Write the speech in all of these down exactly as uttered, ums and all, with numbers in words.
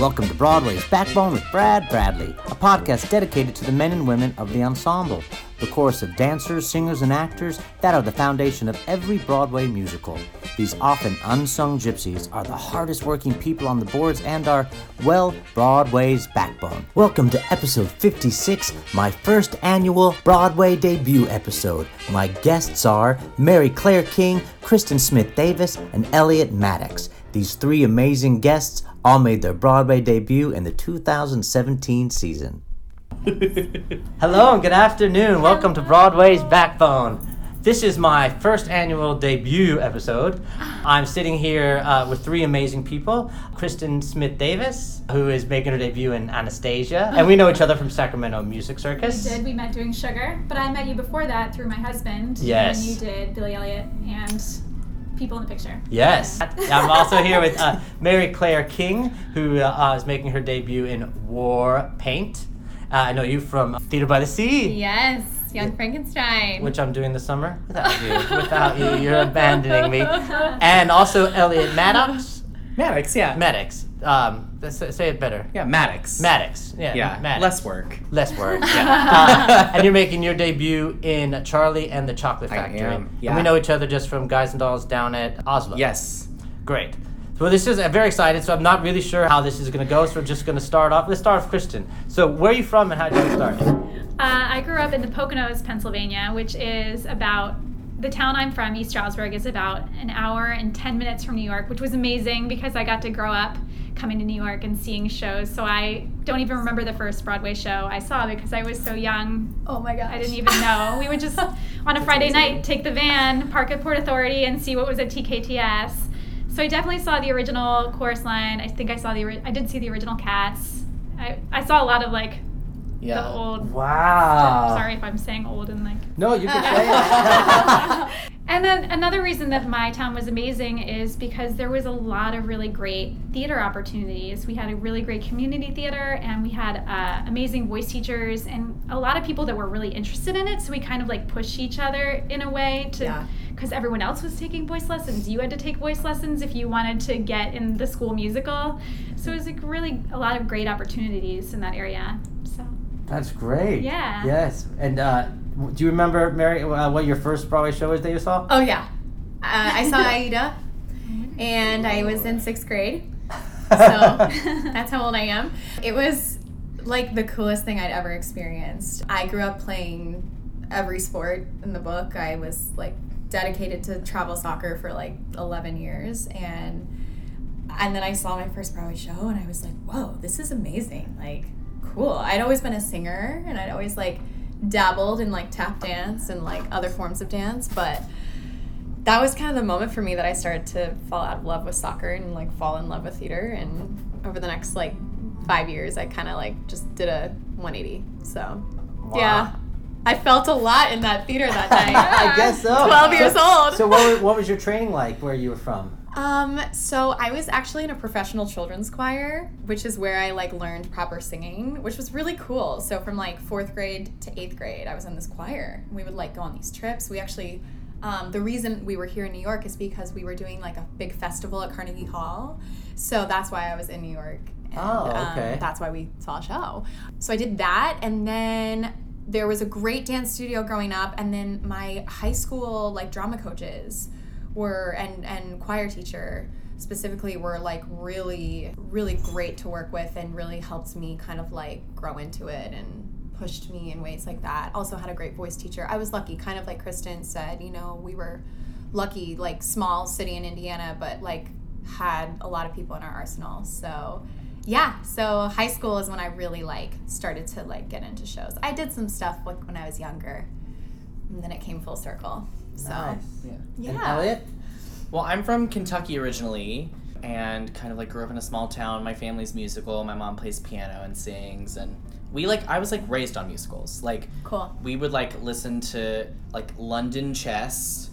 Welcome to Broadway's Backbone with Brad Bradley, a podcast dedicated to the men and women of the ensemble, the chorus of dancers, singers, and actors that are the foundation of every Broadway musical. These often unsung gypsies are the hardest working people on the boards and are, well, Broadway's backbone. Welcome to episode fifty-six, my first annual Broadway debut episode. My guests are Mary Claire King, Kristen Smith Davis, and Elliot Maddox. These three amazing guests all made their Broadway debut in the two thousand seventeen season. Hello and good afternoon. Welcome to Broadway's Backbone. This is my first annual debut episode. I'm sitting here uh, with three amazing people. Kristen Smith Davis, who is making her debut in Anastasia. And we know each other from Sacramento Music Circus. We did. We met doing Sugar. But I met you before that through my husband. Yes. And you did Billy Elliot and people in the picture. Yes. I'm also here with uh, Mary Claire King, who uh, is making her debut in War Paint. Uh, I know you from Theater by the Sea. Yes, Young Frankenstein. Which I'm doing this summer without you. Without you, you're abandoning me. And also Elliot Maddox. Maddox, yeah. Maddox. Um, say it better. Yeah, Maddox. Maddox. Yeah, yeah. Maddox. Less work. Less work, yeah. uh, and you're making your debut in Charlie and the Chocolate Factory. I am, yeah. And we know each other just from Guys and Dolls down at Oslo. Yes. Great. Well, this is I'm very excited, so I'm not really sure how this is going to go, so we're just going to start off. Let's start with Kristen. So where are you from and how did you start? Uh, I grew up in the Poconos, Pennsylvania, which is about, the town I'm from, East Stroudsburg, is about an hour and ten minutes from New York, which was amazing because I got to grow up coming to New York and seeing shows. So I don't even remember the first Broadway show I saw because I was so young. Oh my gosh. I didn't even know. We would just, on a That's Friday amazing. night, take the van, park at Port Authority, and see what was at T K T S. So I definitely saw the original Chorus Line. I think I saw the ori- I did see the original Cats. I, I saw a lot of like yeah. the old. Wow. Stuff. Sorry if I'm saying old and like. No, you can say it. And then another reason that my town was amazing is because there was a lot of really great theater opportunities. We had a really great community theater, and we had uh, amazing voice teachers, and a lot of people that were really interested in it. So we kind of like pushed each other in a way to. Yeah. Because everyone else was taking voice lessons. You had to take voice lessons if you wanted to get in the school musical. So it was like really a lot of great opportunities in that area. So that's great. Yeah. Yes. And uh, do you remember, Mary, uh, what your first Broadway show was that you saw? Oh, yeah. Uh, I saw Aida, and I was in sixth grade. So that's how old I am. It was like the coolest thing I'd ever experienced. I grew up playing every sport in the book. I was like dedicated to travel soccer for like eleven years, and and then I saw my first Broadway show and I was like, whoa, this is amazing, like cool. I'd always been a singer and I'd always like dabbled in like tap dance and like other forms of dance, but that was kind of the moment for me that I started to fall out of love with soccer and like fall in love with theater. And over the next like five years I kind of like just did a one eighty. So wow. Yeah, I felt a lot in that theater that night. I guess so. twelve years old. So what, were, what was your training like where you were from? Um, so I was actually in a professional children's choir, which is where I like learned proper singing, which was really cool. So from like fourth grade to eighth grade, I was in this choir. We would like go on these trips. We actually, um, the reason we were here in New York is because we were doing like a big festival at Carnegie Hall. So that's why I was in New York. And, oh, okay. Um, that's why we saw a show. So I did that, and then there was a great dance studio growing up, and then my high school like drama coaches were and and choir teacher specifically were like really really great to work with and really helped me kind of like grow into it and pushed me in ways like that. Also had a great voice teacher. I was lucky, kind of like Kristen said, you know, we were lucky, like small city in Indiana, but like had a lot of people in our arsenal. So yeah, so high school is when I really like started to like get into shows. I did some stuff like when I was younger, and then it came full circle. So nice. Yeah. Yeah. And Elliot? Well, I'm from Kentucky originally, and kind of like grew up in a small town. My family's musical. My mom plays piano and sings, and we like I was like raised on musicals. Like cool. We would like listen to like London Chess.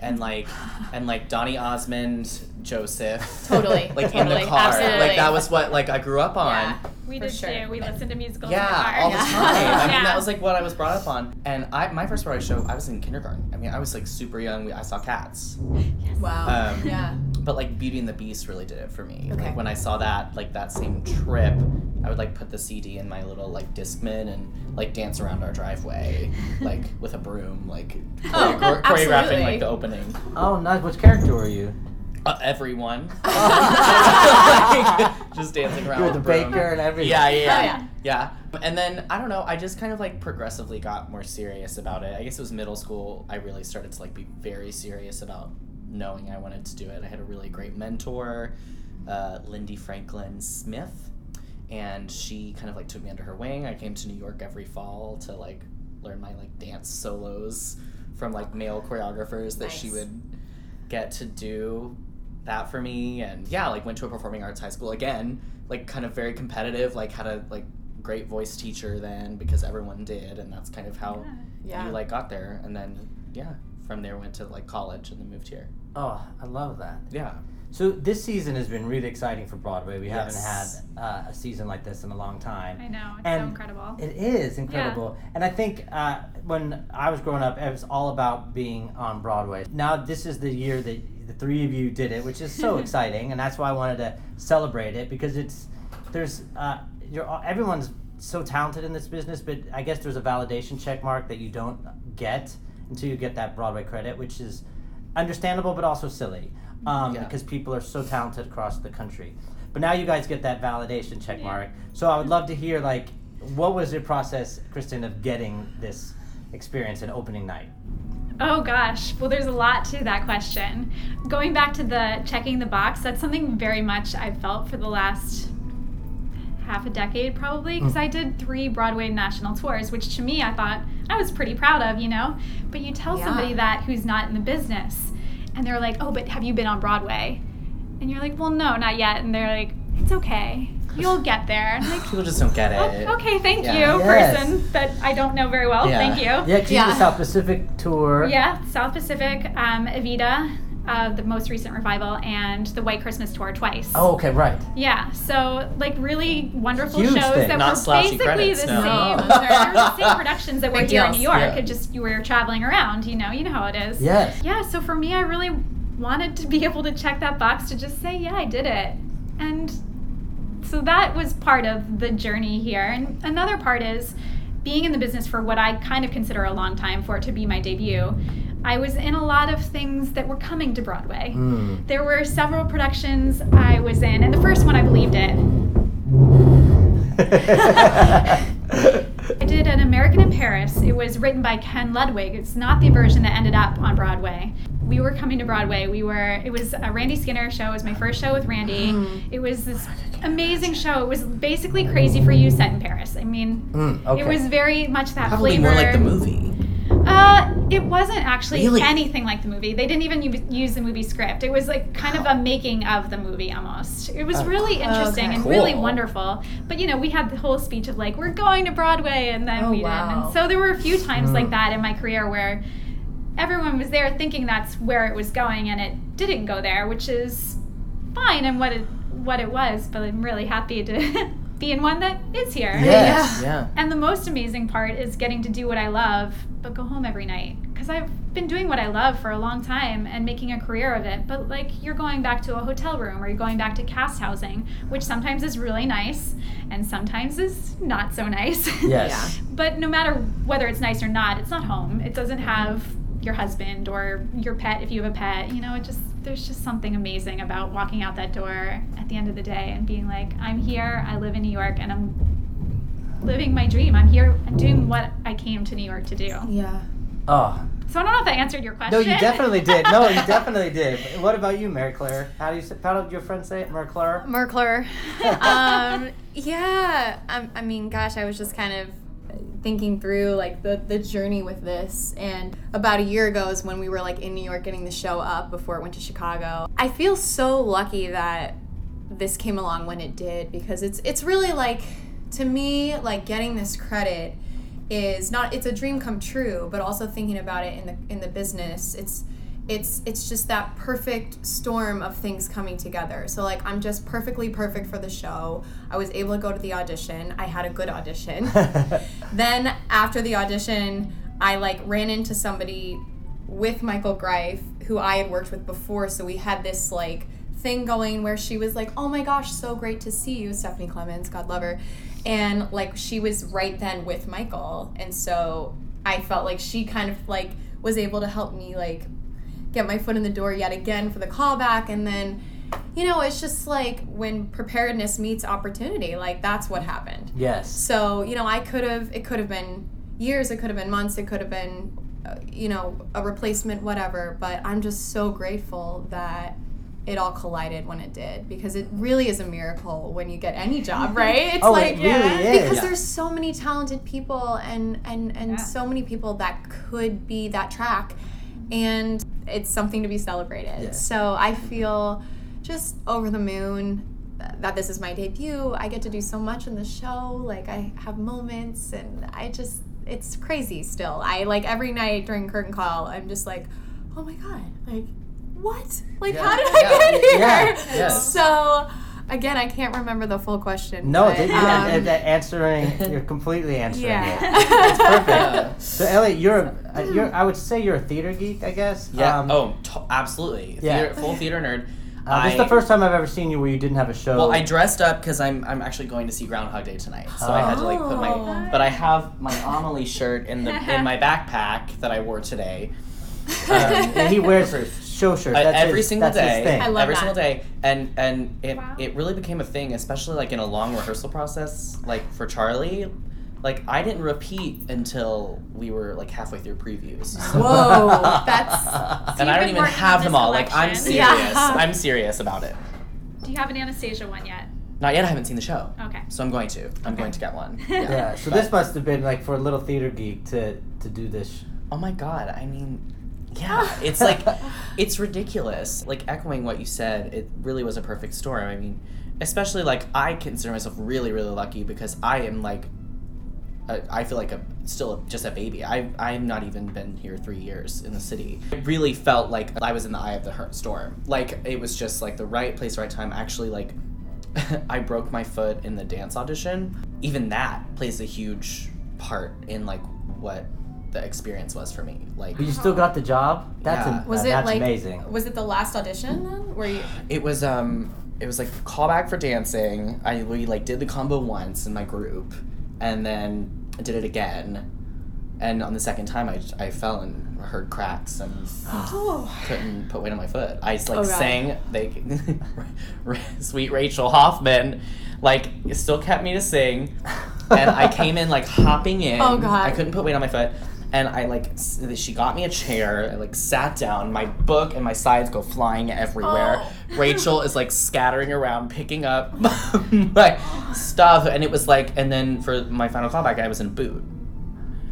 And like, and like Donny Osmond, Joseph. Totally. Like totally. In the car. Absolutely. Like that was what like I grew up on. Yeah, we did sure. too. We listened to musicals yeah, in the car. All yeah, all the time. I mean, yeah. That was like what I was brought up on. And I, my first Broadway show, I was in kindergarten. I mean, I was like super young. I saw Cats. Yes. Wow. Um, yeah. but like Beauty and the Beast really did it for me. Okay. Like when I saw that, like that same trip, I would like put the C D in my little like Discman and like dance around our driveway, like with a broom, like oh, chore- choreographing like the opening. Oh, nice. Which character were you? Uh, everyone. Oh. Just dancing around. You were the broom. Baker and everything. Yeah, yeah, yeah. Oh, yeah. Yeah. And then, I don't know, I just kind of, like, progressively got more serious about it. I guess it was middle school. I really started to, like, be very serious about knowing I wanted to do it. I had a really great mentor, uh, Lindy Franklin Smith, and she kind of, like, took me under her wing. I came to New York every fall to, like, learn my, like, dance solos from, like, male choreographers that nice. She would get to do that for me. And, yeah, like, went to a performing arts high school again, like, kind of very competitive, like, had a, like, great voice teacher then because everyone did, and that's kind of how yeah. Yeah. you like got there. And then yeah from there went to like college and then moved here. Oh, I love that. Yeah. So this season has been really exciting for Broadway. We yes. haven't had uh, a season like this in a long time. I know. It's and so incredible. It is incredible. Yeah. And I think uh, when I was growing up, it was all about being on Broadway. Now this is the year that the three of you did it, which is so exciting, and that's why I wanted to celebrate it, because it's there's uh, You're, everyone's so talented in this business, but I guess there's a validation check mark that you don't get until you get that Broadway credit, which is understandable but also silly um, yeah. because people are so talented across the country. But now you guys get that validation check mark. So I would love to hear, like, what was your process, Kristen, of getting this experience and opening night? Oh gosh, well there's a lot to that question. Going back to the checking the box, that's something very much I've felt for the last half a decade probably, because I did three Broadway national tours, which to me I thought I was pretty proud of, you know? But you tell yeah. somebody that who's not in the business, and they're like, oh, but have you been on Broadway? And you're like, well, no, not yet. And they're like, it's okay. You'll get there. And like, people just don't get it. Oh, okay, thank yeah. you, yes. person that I don't know very well. Yeah. Thank you. Yeah, because you did the South Pacific tour. Yeah, South Pacific, um, Evita. Uh, the most recent revival, and the White Christmas tour twice. Oh, okay, right. Yeah, so like really wonderful huge shows thing. That Not were basically credits, the no. same. Oh. They're the same productions that were here in New York. Yeah. It just you were traveling around. You know, you know how it is. Yes. Yeah. So for me, I really wanted to be able to check that box to just say, yeah, I did it, and so that was part of the journey here. And another part is being in the business for what I kind of consider a long time for it to be my debut. I was in a lot of things that were coming to Broadway. Mm. There were several productions I was in, and the first one I believed it. I did An American in Paris. It was written by Ken Ludwig. It's not the version that ended up on Broadway. We were coming to Broadway. We were. It was a Randy Skinner show. It was my first show with Randy. Mm. It was this amazing show. It was basically Crazy for You set in Paris. I mean, mm, okay. It was very much that probably flavor. Probably more like the movie. Uh, it wasn't actually really? anything like the movie. They didn't even u- use the movie script. It was like kind of a making of the movie almost. It was oh, really interesting okay. and cool. really wonderful. But you know, we had the whole speech of like, we're going to Broadway, and then oh, we wow. didn't. And so there were a few times mm. like that in my career where everyone was there thinking that's where it was going, and it didn't go there, which is fine and what it, what it was, but I'm really happy to being one that is here. Yes. Yeah. yeah. And the most amazing part is getting to do what I love, but go home every night. Because I've been doing what I love for a long time and making a career of it. But like you're going back to a hotel room, or you're going back to cast housing, which sometimes is really nice and sometimes is not so nice. Yes. yeah. But no matter whether it's nice or not, it's not home. It doesn't have your husband or your pet if you have a pet. You know, it just there's just something amazing about walking out that door at the end of the day and being like, I'm here, I live in New York, and I'm living my dream. I'm here and doing what I came to New York to do. Yeah. Oh. So I don't know if I answered your question. No, you definitely did. No, you definitely did. What about you, Mary Claire? How do you how did your friend say it? Mary Claire? Mary Claire. um, yeah. I, I mean, gosh, I was just kind of thinking through like the, the journey with this, and about a year ago is when we were like in New York getting the show up before it went to Chicago. I feel so lucky that this came along when it did, because it's it's really like, to me, like getting this credit is not, it's a dream come true, but also thinking about it in the in the business, it's it's it's just that perfect storm of things coming together. So like I'm just perfectly perfect for the show. I was able to go to the audition. I had a good audition. Then after the audition, I like ran into somebody with Michael Greif, who I had worked with before, so we had this like thing going where she was like, oh my gosh, so great to see you, Stephanie Clemens, God love her. And like, she was right then with Michael. And so I felt like she kind of like was able to help me like get my foot in the door yet again for the callback. And then, you know, it's just like when preparedness meets opportunity, like that's what happened. Yes. So, you know, I could have, it could have been years, it could have been months, it could have been, you know, a replacement, whatever. But I'm just so grateful that it all collided when it did, because it really is a miracle when you get any job, right? It's oh, like, it really yeah. is. Because yeah. there's so many talented people and, and, and yeah. so many people that could be that track. And it's something to be celebrated. Yeah. So I feel just over the moon that this is my debut. I get to do so much in the show. Like, I have moments, and I just, it's crazy still. I, like, every night during curtain call, I'm just like, oh my God, like, what? Like, yeah. how did I yeah. get here? Yeah. Yeah. So, again, I can't remember the full question. No, but, um, yeah, that answering, you're completely answering yeah. it. That's perfect. Yeah. So, Elliot, you're, uh, you're, I would say you're a theater geek, I guess. Yeah. Um, oh, t- absolutely. Yeah. Theater, full theater nerd. Uh, this is the first time I've ever seen you where you didn't have a show. Well, I dressed up because I'm I'm actually going to see Groundhog Day tonight, so oh. I had to like put my. But I have my Amelie shirt in the in my backpack that I wore today. Um, and he wears her show shirt that's uh, every his, single that's day. His thing. I love every that. Single day, and and it wow. it really became a thing, especially like in a long rehearsal process, like for Charlie. Like, I didn't repeat until we were, like, halfway through previews. Whoa, that's... And I don't even have them all. Like, I'm serious. Yeah. I'm serious about it. Do you have an Anastasia one yet? Not yet. I haven't seen the show. Okay. So I'm going to. I'm okay. going to get one. Yeah. yeah so but, this must have been, like, for a little theater geek to, to do this. Oh, my God. I mean... Yeah, it's like, it's ridiculous. Like, echoing what you said, it really was a perfect storm. I mean, especially, like, I consider myself really, really lucky because I am, like... I feel like I'm still just a baby. I I've not even been here three years in the city. It really felt like I was in the eye of the storm. Like, it was just like the right place, right time. Actually, like, I broke my foot in the dance audition. Even that plays a huge part in like what the experience was for me. Like, but you still got the job? That's yeah. a, was uh, it that's like, amazing. Was it the last audition then? Where you? It was um it was like callback for dancing. I we like did the combo once in my group. And then I did it again, and on the second time I, I fell and heard cracks and oh. couldn't put weight on my foot. I like oh, sang, they, sweet Rachel Hoffman, like it still kept me to sing, and I came in like hopping in. Oh God! I couldn't put weight on my foot, and I like she got me a chair. I like sat down. My book and my sides go flying everywhere. Oh. Rachel is like scattering around, picking up like stuff, and it was like. And then for my final callback, I was in a boot.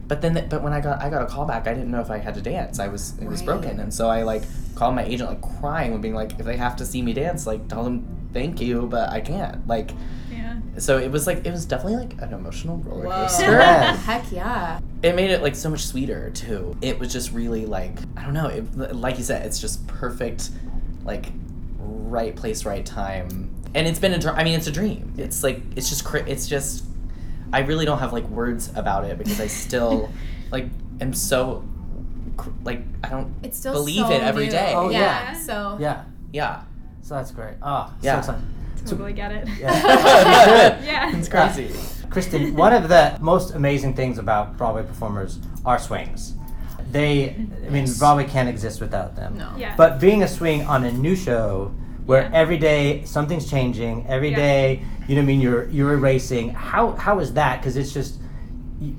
But then, the, but when I got I got a callback, I didn't know if I had to dance. I was it right. was broken, and so I like called my agent, like crying and being like, if they have to see me dance, like tell them thank you, but I can't. Like, yeah. So it was like it was definitely like an emotional roller coaster. Heck yeah. It made it, like, so much sweeter, too. It was just really, like, I don't know. It, like you said, it's just perfect, like, right place, right time. And it's been a dr- I mean, it's a dream. It's, like, it's just, cr- it's just, I really don't have, like, words about it because I still, like, am so, cr- like, I don't it's still believe so it every new. Day. Oh, yeah. yeah. So. Yeah. Yeah. So that's great. Oh, yeah. So exciting. Totally so, get it. Yeah. yeah. It's crazy. Yeah. Kristen, one of the most amazing things about Broadway performers are swings. They, I mean, Broadway can't exist without them. No. Yeah. But being a swing on a new show where yeah. every day something's changing, every yeah. day, you know what I mean, you're you're erasing. How how is that? Because it's just,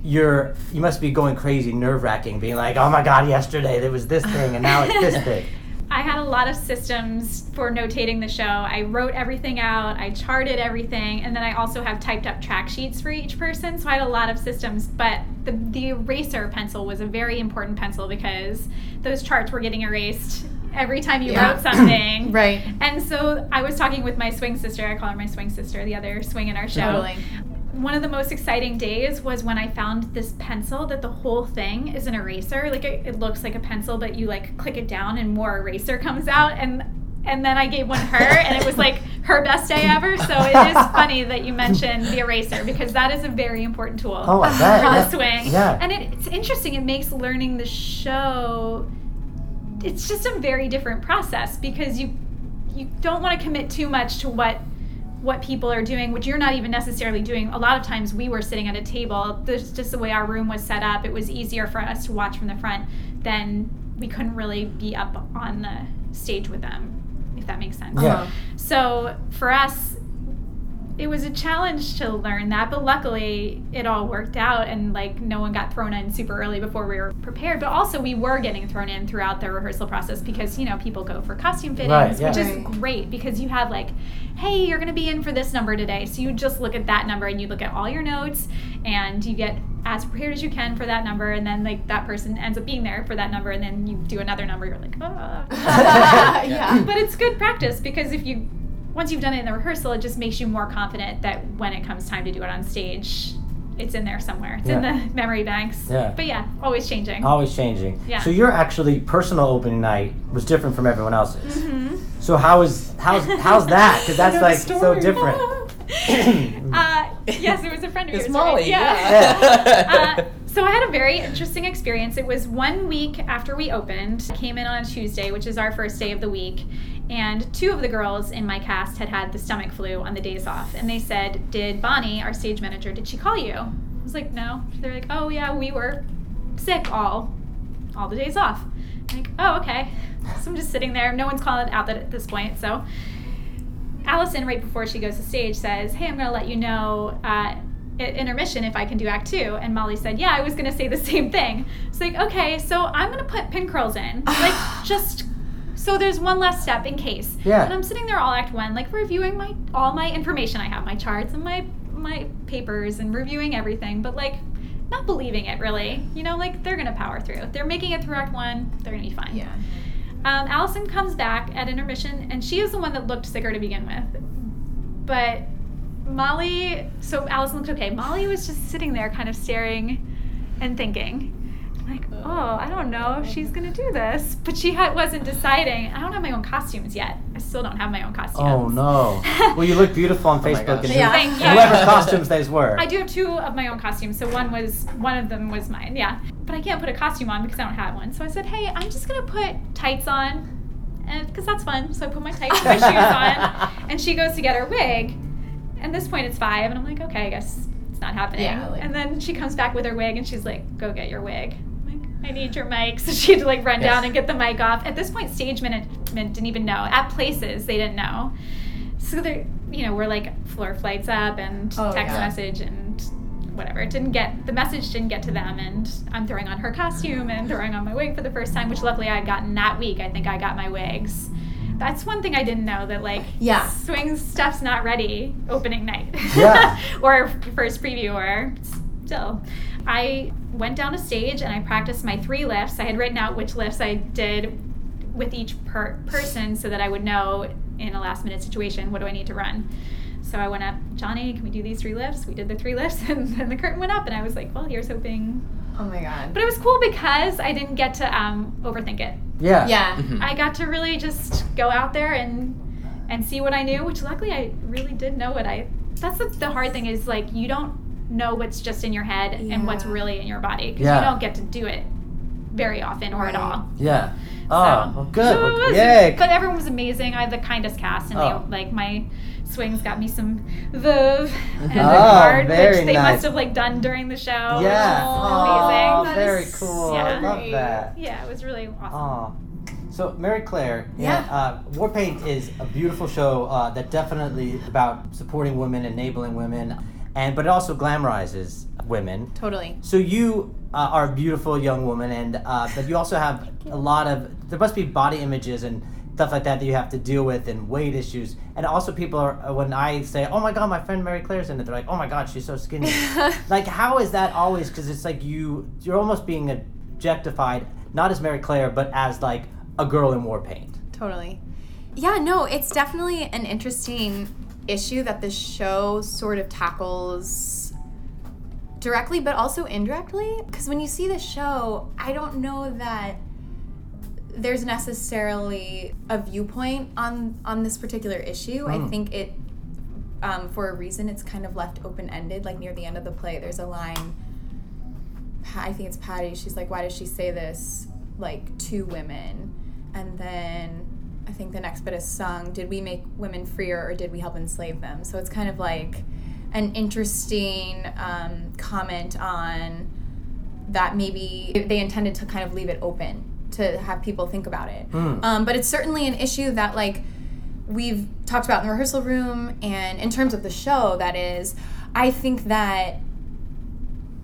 you're, you must be going crazy, nerve-wracking, being like, oh my God, yesterday there was this thing and now it's this thing. I had a lot of systems for notating the show. I wrote everything out, I charted everything, and then I also have typed up track sheets for each person, so I had a lot of systems, but the, the eraser pencil was a very important pencil because those charts were getting erased every time you yeah. wrote something. Right. And so I was talking with my swing sister, I call her my swing sister, the other swing in our show. Totally. One of the most exciting days was when I found this pencil that the whole thing is an eraser. Like, it, it looks like a pencil, but you, like, click it down and more eraser comes out. And and then I gave one her, and it was, like, her best day ever. So it is funny that you mentioned the eraser because that is a very important tool oh, I bet. for the swing. Yeah. And it, it's interesting. It makes learning the show, it's just a very different process because you you don't want to commit too much to what what people are doing, which you're not even necessarily doing. A lot of times we were sitting at a table. This just the way our room was set up. It was easier for us to watch from the front than we couldn't really be up on the stage with them, if that makes sense. Yeah. So for us, it was a challenge to learn that, but luckily it all worked out, and like no one got thrown in super early before we were prepared. But also we were getting thrown in throughout the rehearsal process because, you know, people go for costume fittings, right, yeah. which is great because you have like, hey, you're going to be in for this number today. So you just look at that number and you look at all your notes and you get as prepared as you can for that number, and then like that person ends up being there for that number, and then you do another number, you're like, ah. yeah. But it's good practice because if you... once you've done it in the rehearsal, it just makes you more confident that when it comes time to do it on stage, it's in there somewhere. It's yeah. in the memory banks. Yeah. But yeah, always changing. Always changing. Yeah. So your actually personal opening night was different from everyone else's. Mm-hmm. So how is how's how's that? Because that's like so different. uh, yes, it was a friend of yours. It's Molly. Right? Yeah. yeah. uh, So I had a very interesting experience. It was one week after we opened. I came in on a Tuesday, which is our first day of the week, and two of the girls in my cast had had the stomach flu on the days off. And they said, did Bonnie, our stage manager, did she call you? I was like, no. They're like, oh yeah, we were sick all, all the days off. I'm like, oh, okay. So I'm just sitting there. No one's calling out at this point, so. Allison, right before she goes to stage, says, hey, I'm going to let you know uh, at intermission if I can do act two. And Molly said, yeah, I was going to say the same thing. It's like, okay, so I'm going to put pin curls in. Like, just so there's one last step in case. Yeah. And I'm sitting there all act one, like reviewing my all my information. I have my charts and my my papers and reviewing everything, but like not believing it really. You know, like they're going to power through. If they're making it through act one, they're going to be fine. Yeah. Um, Allison comes back at intermission, and she is the one that looked sicker to begin with. But... Molly, so Allison looked okay. Molly was just sitting there kind of staring and thinking. I'm like, oh, I don't know if she's going to do this. But she ha- wasn't deciding. I don't have my own costumes yet. I still don't have my own costumes. Oh, no. Well, you look beautiful on Facebook. Oh and yeah. Thank you. Whatever costumes those were. I do have two of my own costumes. So one was, one of them was mine, yeah. But I can't put a costume on because I don't have one. So I said, hey, I'm just going to put tights on because that's fun. So I put my tights and my shoes on. And she goes to get her wig. And this point it's five, and I'm like, okay, I guess it's not happening. Yeah, like, and then she comes back with her wig, and she's like, go get your wig. I'm like, I need your mic. So she had to like run yes. down and get the mic off. At this point, stage management didn't even know. At places, they didn't know. So they, you know, we're like floor flights up and oh, text yeah. message and whatever. It didn't get the message didn't get to them, and I'm throwing on her costume and throwing on my wig for the first time, which luckily I had gotten that week. I think I got my wigs. That's one thing I didn't know, that, like, yeah. swing stuff's not ready opening night. Yeah. Or first preview, or still. I went down a stage, and I practiced my three lifts. I had written out which lifts I did with each per- person so that I would know in a last-minute situation, what do I need to run? So I went up, Johnny, can we do these three lifts? We did the three lifts, and then the curtain went up, and I was like, well, here's hoping... Oh, my God. But it was cool because I didn't get to um, overthink it. Yeah. Yeah. Mm-hmm. I got to really just go out there and and see what I knew, which luckily I really did know what I... That's the, the hard thing is, like, you don't know what's just in your head yeah. and what's really in your body because yeah. you don't get to do it very often or right. at all. Yeah. Oh, so, well, good. So well, yeah. But everyone was amazing. I had the kindest cast, and oh. they, like, my... swings got me some Veuve and oh, a card, which they nice. must have like done during the show. Yeah, oh, amazing. That very is, cool. Yeah. I love that. Yeah, it was really awesome. Aww. So Mary Claire, yeah, yeah uh, War Paint is a beautiful show uh, that definitely is about supporting women, enabling women, and but it also glamorizes women. Totally. So you uh, are a beautiful young woman, and uh, but you also have you. a lot of there must be body images and. Stuff like that that you have to deal with, and weight issues, and also people are when I say, "Oh my God, my friend Mary Claire's in it," they're like, "Oh my God, she's so skinny." Like, how is that always? Because it's like you, you're almost being objectified, not as Mary Claire, but as like a girl in War Paint. Totally, yeah. No, it's definitely an interesting issue that the show sort of tackles directly, but also indirectly. Because when you see the show, I don't know that. There's necessarily a viewpoint on, on this particular issue. Mm. I think it, um, for a reason, it's kind of left open-ended. Like, near the end of the play, there's a line, I think it's Patty, she's like, why does she say this, like, to women? And then I think the next bit is sung, did we make women freer or did we help enslave them? So it's kind of like an interesting um, comment on that. Maybe they intended to kind of leave it open to have people think about it. Mm. Um, but it's certainly an issue that, like, we've talked about in the rehearsal room, and in terms of the show, that is, I think that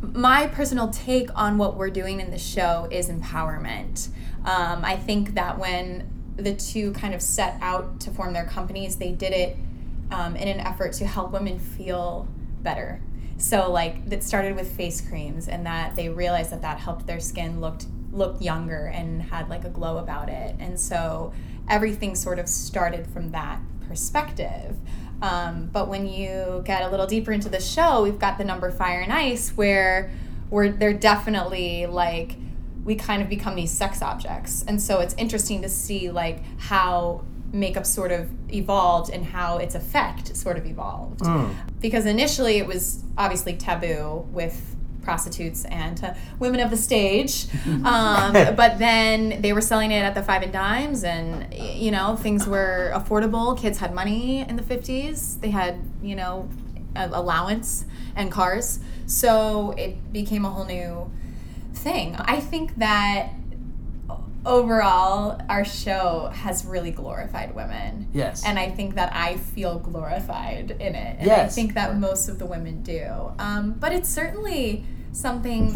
my personal take on what we're doing in the show is empowerment. Um, I think that when the two kind of set out to form their companies, they did it um, in an effort to help women feel better. So, like, it started with face creams, and that they realized that that helped their skin looked looked younger and had, like, a glow about it. And so everything sort of started from that perspective. Um, but when you get a little deeper into the show, we've got the number Fire and Ice, where we're, they're definitely, like, we kind of become these sex objects. And so it's interesting to see, like, how makeup sort of evolved and how its effect sort of evolved. Mm. Because initially it was obviously taboo with prostitutes and uh, women of the stage. Um, but then they were selling it at the five and dimes, and, you know, things were affordable. Kids had money in the fifties. They had, you know, allowance and cars. So it became a whole new thing. I think that overall our show has really glorified women. Yes. And I think that I feel glorified in it. And yes. I think that most of the women do. Um, but it's certainly something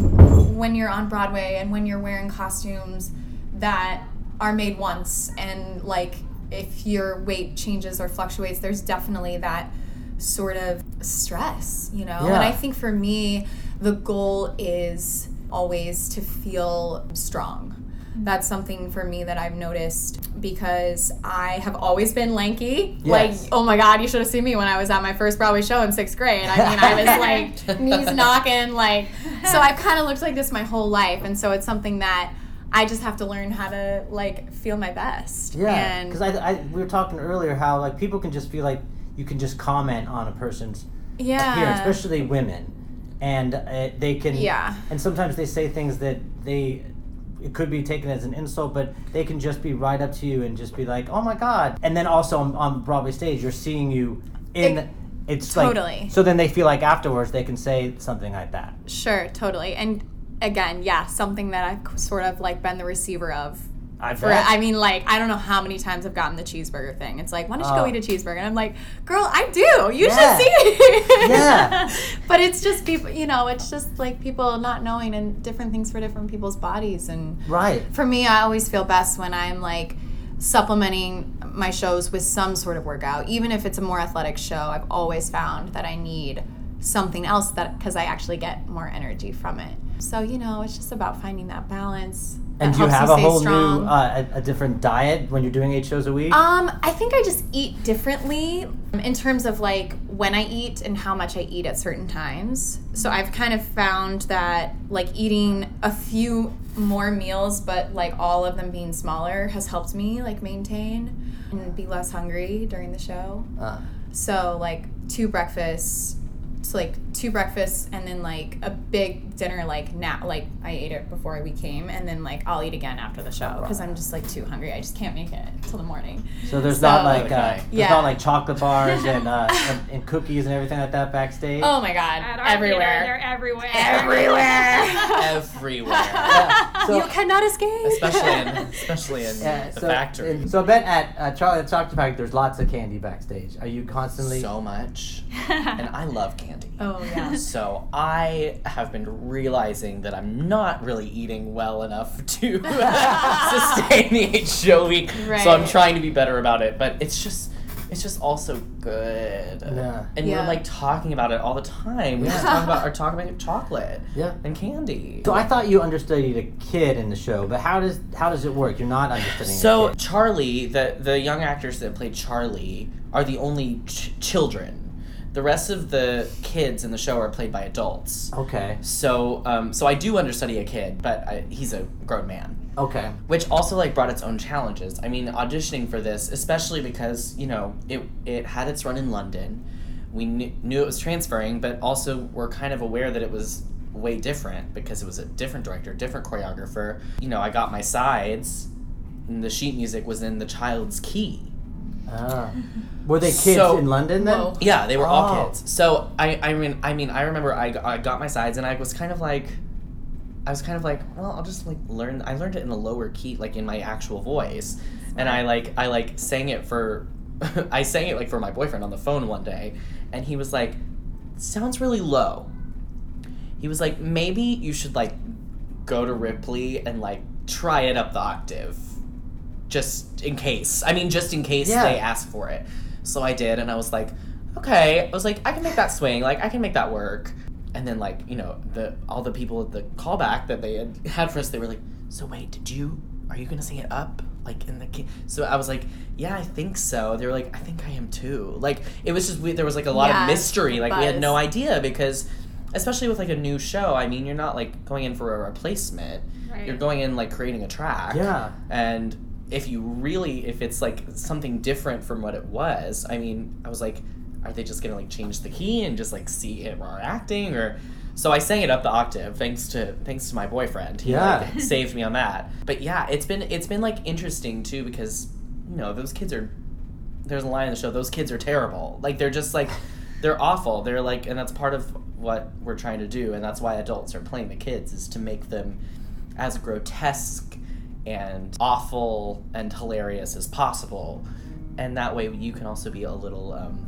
when you're on Broadway and when you're wearing costumes that are made once, and, like, if your weight changes or fluctuates, there's definitely that sort of stress, you know? Yeah. And I think for me, the goal is always to feel strong. That's something for me that I've noticed, because I have always been lanky. Yes. Like, oh my God, you should have seen me when I was at my first Broadway show in sixth grade. I mean, I was like knees knocking, like, so I've kind of looked like this my whole life. And so it's something that I just have to learn how to, like, feel my best. Yeah, because I, I, we were talking earlier how, like, people can just feel like you can just comment on a person's yeah. appearance, especially women. And uh, they can, yeah. and sometimes they say things that they, it could be taken as an insult, but they can just be right up to you and just be like, oh my God. And then also on, on Broadway stage, you're seeing you in, it, it's totally. Like, so then they feel like afterwards they can say something like that. Sure, totally. And again, yeah, something that I've sort of, like, been the receiver of. I, for, I mean, like, I don't know how many times I've gotten the cheeseburger thing. It's like, why don't you uh, go eat a cheeseburger? And I'm like, girl, I do. You yeah. should see me. Yeah. But it's just people, you know, it's just like people not knowing, and different things for different people's bodies. And right. for me, I always feel best when I'm, like, supplementing my shows with some sort of workout. Even if it's a more athletic show, I've always found that I need something else, that because I actually get more energy from it. So, you know, it's just about finding that balance. And do you have a whole strong. new, uh, a, a different diet when you're doing eight shows a week? Um, I think I just eat differently in terms of, like, when I eat and how much I eat at certain times. So I've kind of found that, like, eating a few more meals, but, like, all of them being smaller has helped me, like, maintain and be less hungry during the show. Uh. So, like, two breakfasts. So, like, two breakfasts and then, like, a big dinner, like, nap. Like, I ate it before we came, and then, like, I'll eat again after the show because I'm just, like, too hungry. I just can't make it till the morning. So there's so, not, like, okay. uh, there's yeah. not, like, chocolate bars and, uh, and and cookies and everything like that backstage? Oh, my God. At our everywhere. Dinner, they're everywhere. Everywhere. everywhere. Yeah. So, you cannot escape. Especially in, especially in yeah, the so, factory. And, so I bet at uh, Charlie and the Chocolate Factory, there's lots of candy backstage. Are you constantly? So much. And I love candy. Candy. Oh, yeah. So I have been realizing that I'm not really eating well enough to sustain the eight show week. Right. So I'm trying to be better about it, but it's just it's just also good. Yeah. And yeah. we're, like, talking about it all the time. We yeah. just talk about our talk about chocolate yeah. and candy. So I thought you understudied a kid in the show, but how does how does it work? You're not understudying so a kid. So Charlie, the the young actors that played Charlie are the only ch- children. The rest of the kids in the show are played by adults. Okay. So, um, so I do understudy a kid, but I, he's a grown man. Okay. Which also, like, brought its own challenges. I mean, auditioning for this, especially because, you know, it it had its run in London. We knew, knew it was transferring, but also were kind of aware that it was way different because it was a different director, different choreographer. You know, I got my sides. and the sheet music was in the child's key. Ah. Were they kids so, in London then? Whoa. Yeah, they were oh. all kids. So I, I mean, I mean, I remember I, I got my sides and I was kind of like, I was kind of like, well, I'll just like learn. I learned it in a lower key, like in my actual voice, and I like, I like sang it for, I sang it like for my boyfriend on the phone one day, and he was like, sounds really low. He was like, maybe you should like go to Ripley and like try it up the octave, just in case. I mean, just in case yeah. they ask for it. So I did, and I was like, okay. I was like, I can make that swing. Like, I can make that work. And then, like, you know, the all the people at the callback that they had had for us, they were like, so wait, did you, are you going to sing it up? Like, in the key? So I was like, yeah, I think so. They were like, I think I am too. Like, it was just, we, there was, like, a lot yeah, of mystery. Like, buzz. We had no idea because, especially with, like, a new show, I mean, you're not, like, going in for a replacement. Right. You're going in, like, creating a track. Yeah. And if you really, if it's, like, something different from what it was, I mean, I was like, are they just going to, like, change the key and just, like, see it while we're acting? Or so I sang it up the octave, thanks to thanks to my boyfriend. He, yeah. like, saved me on that. But, yeah, it's been, it's been like, interesting, too, because, you know, those kids are, there's a line in the show, those kids are terrible. Like, they're just, like, they're awful. They're, like, and that's part of what we're trying to do, and that's why adults are playing the kids, is to make them as grotesque and awful and hilarious as possible, and that way you can also be a little um,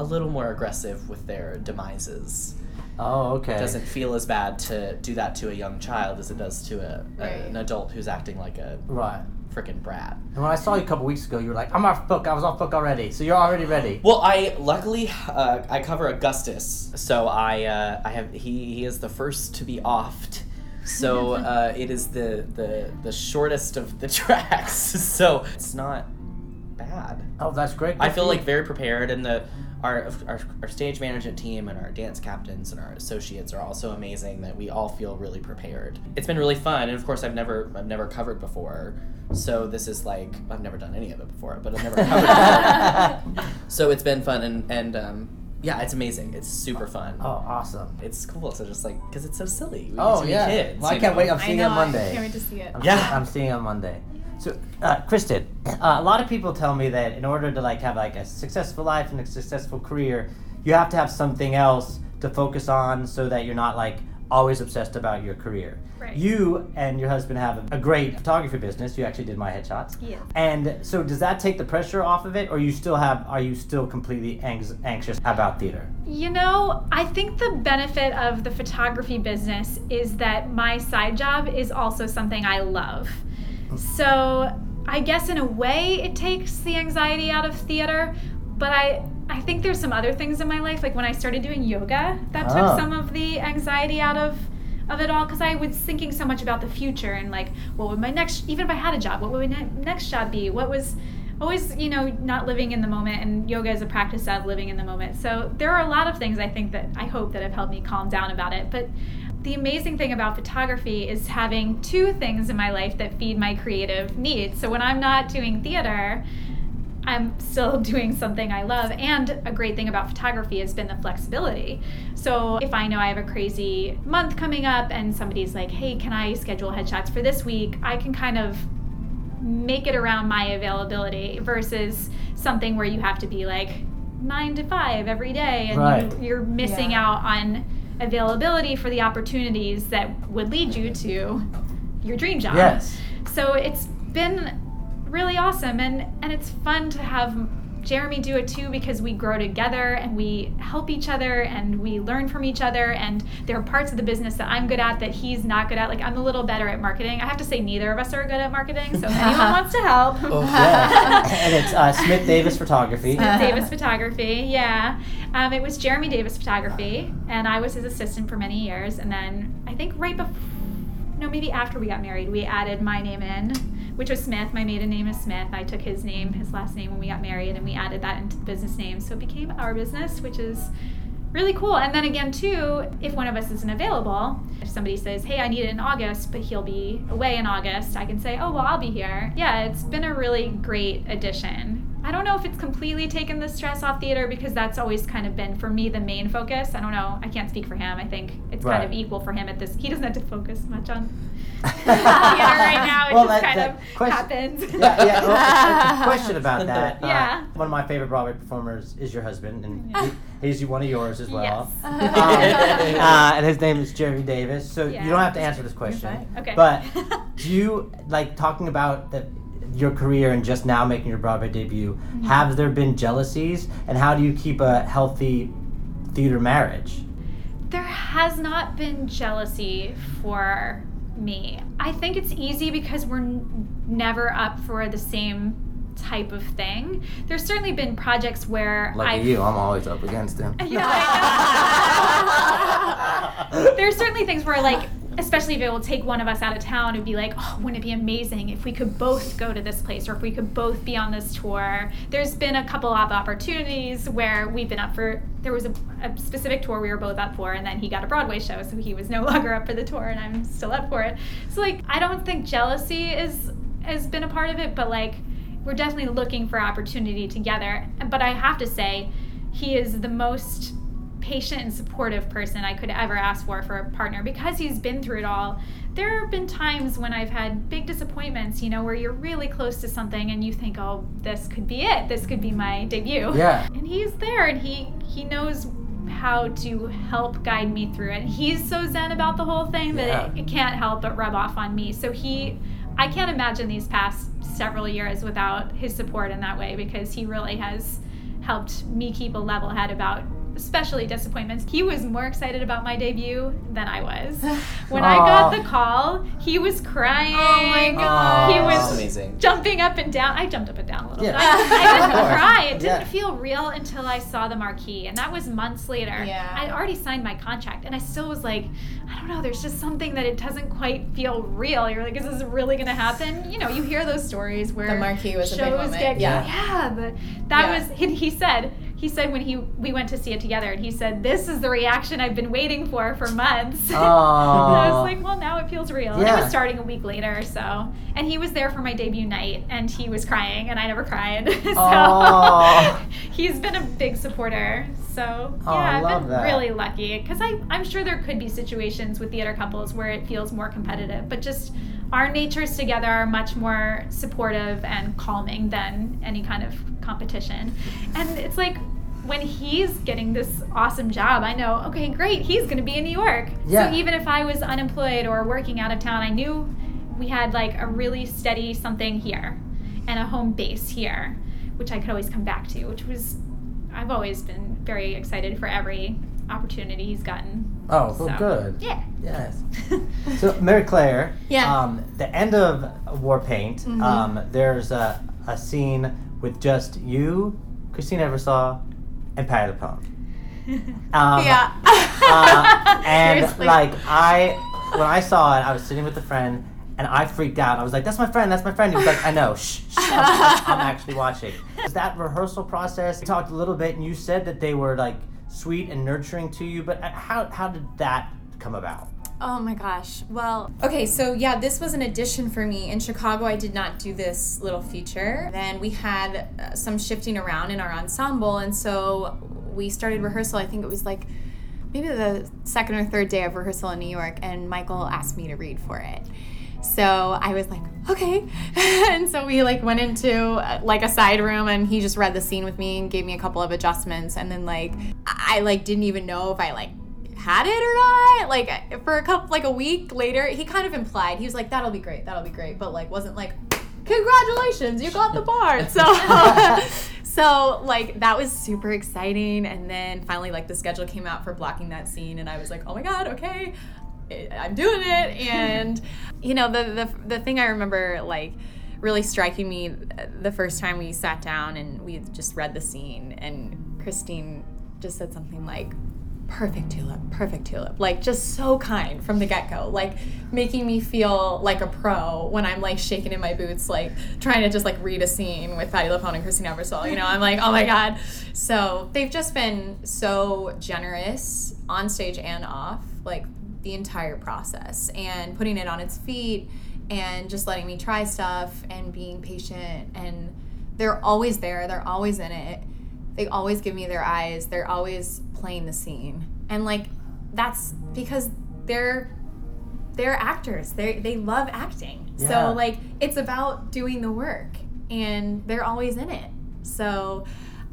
a little more aggressive with their demises. Oh, okay. It doesn't feel as bad to do that to a young child as it does to a, a right. an adult who's acting like a right. freaking brat. And when I saw you a couple weeks ago, you were like, I'm off book, I was off book already, so you're already ready. Well, I, luckily, uh, I cover Augustus, so I uh, I have, he, he is the first to be offed. So uh, it is the, the the shortest of the tracks, so it's not bad. Oh, that's great. I feel like very prepared, and the our, our our stage management team and our dance captains and our associates are all so amazing that we all feel really prepared. It's been really fun, and of course I've never I've never covered before, so this is like, I've never done any of it before, but I've never covered before. So it's been fun, and and. Um, Yeah, it's amazing. It's super fun. Oh, awesome. It's cool. So just like, because it's so silly. We oh, yeah. Kids, well, I can't know? wait. I'm seeing know, it on Monday. I can't wait to see it. I'm yeah. Seeing, I'm seeing it on Monday. So, uh, Kristen, uh, a lot of people tell me that in order to like have like a successful life and a successful career, you have to have something else to focus on so that you're not like always obsessed about your career. Right. You and your husband have a great photography business. You actually did my headshots. Yeah. And so does that take the pressure off of it, or you still have, are you still completely ang- anxious about theater? You know, I think the benefit of the photography business is that my side job is also something I love. So I guess in a way it takes the anxiety out of theater, but I I think there's some other things in my life. Like when I started doing yoga, that oh. took some of the anxiety out of of it all, because I was thinking so much about the future and like, what would my next, even if I had a job, what would my ne- next job be? What was, always, you know, not living in the moment, and yoga is a practice of living in the moment. So there are a lot of things I think that, I hope that have helped me calm down about it. But the amazing thing about photography is having two things in my life that feed my creative needs. So when I'm not doing theater, I'm still doing something I love. And a great thing about photography has been the flexibility. So if I know I have a crazy month coming up and somebody's like, hey, can I schedule headshots for this week? I can kind of make it around my availability versus something where you have to be like nine to five every day and right. you, you're missing yeah. out on availability for the opportunities that would lead you to your dream job. Yes. So it's been really awesome, and and it's fun to have Jeremy do it too, because we grow together and we help each other and we learn from each other, and there are parts of the business that I'm good at that he's not good at. Like I'm a little better at marketing. I have to say neither of us are good at marketing, so if anyone wants to help. Oh, yeah. And it's uh, Smith Davis Photography. Smith Davis Photography, yeah. Um, it was Jeremy Davis Photography, and I was his assistant for many years, and then I think right before, no, maybe after we got married, we added my name in, which was Smith. My maiden name is Smith. I took his name, his last name, when we got married, and we added that into the business name. So it became our business, which is really cool. And then again, too, if one of us isn't available, if somebody says, hey, I need it in August, but he'll be away in August, I can say, oh, well, I'll be here. Yeah, it's been a really great addition I don't know if it's completely taken the stress off theater, because that's always kind of been, for me, the main focus. I don't know. I can't speak for him. I think it's right. kind of equal for him at this. He doesn't have to focus much on theater right now. It well, just that, kind that of question, happens. Yeah, yeah. Well, a question about that. Yeah. Uh, one of my favorite Broadway performers is your husband, and yeah. he, he's one of yours as well. Yes. Um, uh, and his name is Jeremy Davis. So yeah. you don't have to answer this question. Okay. But do you, like, talking about the... your career and just now making your Broadway debut, mm-hmm. have there been jealousies, and how do you keep a healthy theater marriage? There has not been jealousy for me. I think it's easy because we're n- never up for the same type of thing. There's certainly been projects where Lucky I've... Like you, I'm always up against him. Yeah, I know. There's certainly things where, like, especially if it will take one of us out of town and be like, oh, wouldn't it be amazing if we could both go to this place, or if we could both be on this tour. There's been a couple of opportunities where we've been up for, there was a, a specific tour we were both up for, and then he got a Broadway show, so he was no longer up for the tour, and I'm still up for it. So, like, I don't think jealousy is has been a part of it, but, like, we're definitely looking for opportunity together. But I have to say, he is the most patient and supportive person I could ever ask for for a partner, because he's been through it all. There have been times when I've had big disappointments, you know, where you're really close to something and you think, oh, this could be it. This could be my debut. Yeah. And he's there, and he, he knows how to help guide me through it. He's so zen about the whole thing that yeah. it, it can't help but rub off on me. So he... I can't imagine these past several years without his support in that way, because he really has helped me keep a level head about especially disappointments. He was more excited about my debut than I was. When Aww. I got the call, he was crying. Oh my God. Aww. He was amazing. Jumping up and down. I jumped up and down a little yeah. bit. I, I didn't cry. It didn't yeah. feel real until I saw the marquee, and that was months later. Yeah. I'd already signed my contract, and I still was like, I don't know, there's just something that it doesn't quite feel real. You're like, is this really going to happen? You know, you hear those stories where the marquee was shows a big moment. Get, yeah. yeah the, that yeah. was, he, he said, He said when he we went to see it together, and he said, this is the reaction I've been waiting for for months. And I was like, well, now it feels real. Yeah. And it was starting a week later or so. And he was there for my debut night, and he was crying, and I never cried. So he's been a big supporter. So yeah, oh, I've love been that. really lucky. Because I'm sure there could be situations with theater couples where it feels more competitive. But just our natures together are much more supportive and calming than any kind of competition. And it's like, when he's getting this awesome job, I know, okay, great, he's going to be in New York. Yeah. So even if I was unemployed or working out of town, I knew we had, like, a really steady something here and a home base here, which I could always come back to, which was, I've always been very excited for every opportunity he's gotten. Oh, well, so, good. Yeah. Yes. So, Mary Claire, yeah. um, the end of War Paint, mm-hmm. um, there's a, a scene with just you, Christine Eversole, and Patty LuPone. Um, yeah. uh, and Seriously. like I, when I saw it, I was sitting with a friend, and I freaked out. I was like, "That's my friend. That's my friend." He was like, "I know. Shh. shh I'm, I'm actually watching." Is that rehearsal process? We talked a little bit, and you said that they were, like, sweet and nurturing to you. But how how did that come about? Oh my gosh. Well, okay, so yeah, this was an audition for me. In Chicago, I did not do this little feature. Then we had uh, some shifting around in our ensemble, and so we started rehearsal. I think it was like maybe the second or third day of rehearsal in New York, and Michael asked me to read for it. So I was like, okay. And so we, like, went into uh, like a side room, and he just read the scene with me and gave me a couple of adjustments, and then, like, I, like, didn't even know if I, like, had it or not. Like, for a couple, like, a week later, he kind of implied, he was like, that'll be great, that'll be great, but, like, wasn't like, congratulations, you got the part. So so, like, that was super exciting. And then finally, like, the schedule came out for blocking that scene, and I was like, oh my God, okay, I'm doing it. And you know, the the, the thing I remember, like, really striking me the first time we sat down and we just read the scene, and Christine just said something like, perfect tulip, perfect tulip. Like, just so kind from the get-go. Like, making me feel like a pro when I'm, like, shaking in my boots, like, trying to just, like, read a scene with Patti LuPone and Christine Eversole. You know, I'm like, oh my God. So they've just been so generous on stage and off, like, the entire process, and putting it on its feet, and just letting me try stuff, and being patient, and they're always there. They're always in it. They always give me their eyes. They're always playing the scene. And, like, that's because they're they're actors. They they love acting. Yeah. So, like, it's about doing the work. And they're always in it. So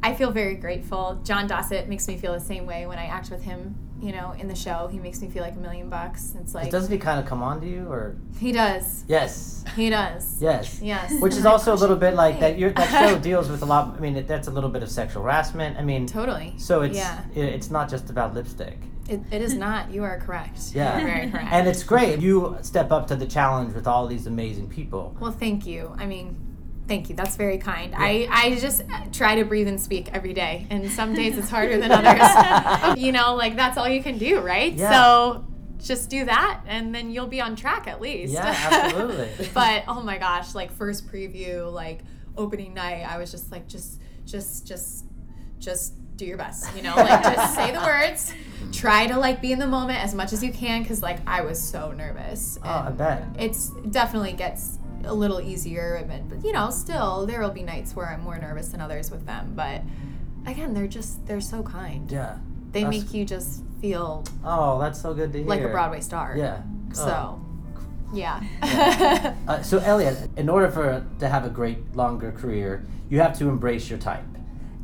I feel very grateful. John Dossett makes me feel the same way when I act with him, you know, in the show. He makes me feel like a million bucks. It's like, doesn't he kind of come on to you, or? He does. Yes. He does. Yes. Yes. Which is also a little bit like that. Your that show deals with a lot. I mean, it, that's a little bit of sexual harassment. I mean, totally. So it's yeah. it, it's not just about lipstick. It, it is not. You are correct. Yeah. You are very correct. And it's great. You step up to the challenge with all these amazing people. Well, thank you. I mean. Thank you. That's very kind. Yeah. I, I just try to breathe and speak every day. And some days it's harder than others. You know, like, that's all you can do, right? Yeah. So just do that, and then you'll be on track at least. Yeah, absolutely. But, oh, my gosh, like, first preview, like, opening night, I was just like, just, just, just, just do your best. You know, like, just say the words. Try to, like, be in the moment as much as you can, because, like, I was so nervous. Oh, and I bet. It's definitely gets a little easier, but, you know, still there will be nights where I'm more nervous than others with them. But again, they're just they're so kind. Yeah, they make you just feel. Oh, that's so good to hear. Like a Broadway star. Yeah. So, oh. yeah. yeah. uh, so Elliot, in order for to have a great longer career, you have to embrace your type.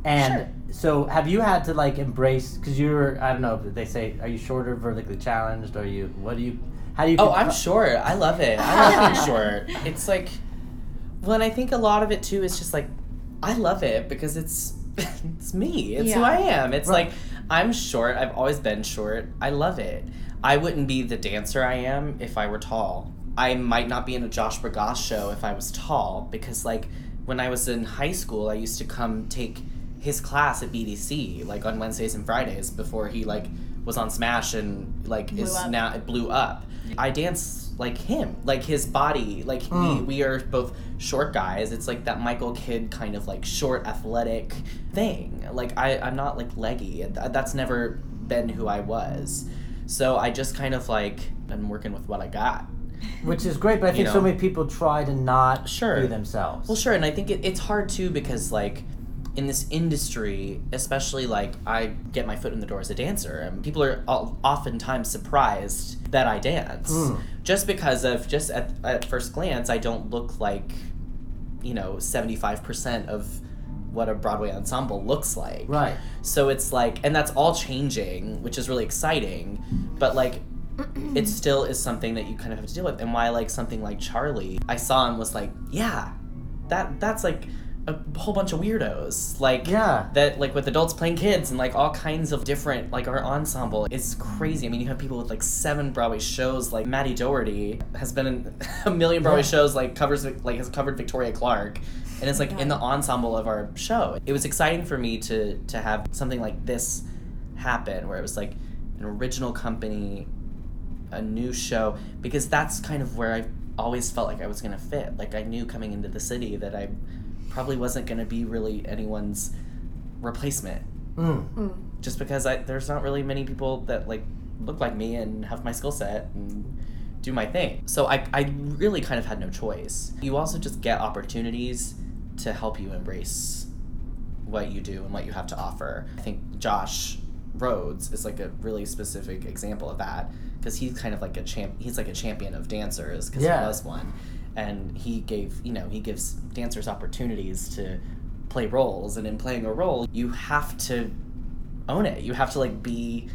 And sure. So, have you had to, like, embrace? Because you're, I don't know. They say, are you shorter, vertically challenged? Are you? What do you? How do you? Oh, I'm short. I love it. I love being short. It's like, well, and I think a lot of it too is just like, I love it because it's, it's me. It's yeah. who I am. It's right. Like, I'm short. I've always been short. I love it. I wouldn't be the dancer I am if I were tall. I might not be in a Josh Burgas show if I was tall, because, like, when I was in high school, I used to come take his class at B D C, like, on Wednesdays and Fridays before he, like, was on Smash and, like, blew is up. Now it blew up. I dance like him, like his body, like mm. we, we are both short guys. It's like that Michael Kidd kind of, like, short athletic thing. Like, I, I'm not, like, leggy. That's never been who I was. So I just kind of, like, I'm working with what I got. Which is great, but I think you know? so many people try to not sure. be themselves. Well, sure, and I think it, it's hard too, because, like, in this industry, especially, like, I get my foot in the door as a dancer, and people are oftentimes surprised that I dance. Mm. Just because of, just at, at first glance, I don't look like, you know, seventy-five percent of what a Broadway ensemble looks like. Right. So it's like, and that's all changing, which is really exciting, but, like, it still is something that you kind of have to deal with. And why, like, something like Charlie, I saw and was like, yeah, that that's, like, a whole bunch of weirdos, like, yeah. that, like, with adults playing kids and, like, all kinds of different, like, our ensemble is crazy. I mean, you have people with, like, seven Broadway shows. Like, Maddie Doherty has been in a million Broadway yeah. shows, like, covers, like, has covered Victoria Clark, and it's, like, yeah. in the ensemble of our show. It was exciting for me to, to have something like this happen, where it was, like, an original company, a new show, because that's kind of where I always felt like I was gonna fit. Like, I knew coming into the city that I probably wasn't going to be really anyone's replacement. Mm. Mm. Just because I, there's not really many people that, like, look like me and have my skill set and do my thing. So I, I really kind of had no choice. You also just get opportunities to help you embrace what you do and what you have to offer. I think Josh Rhodes is, like, a really specific example of that, because he's kind of like a champ. He's like a champion of dancers, because yeah. he was one. And he gave, you know, he gives dancers opportunities to play roles. And in playing a role, you have to own it. You have to, like, be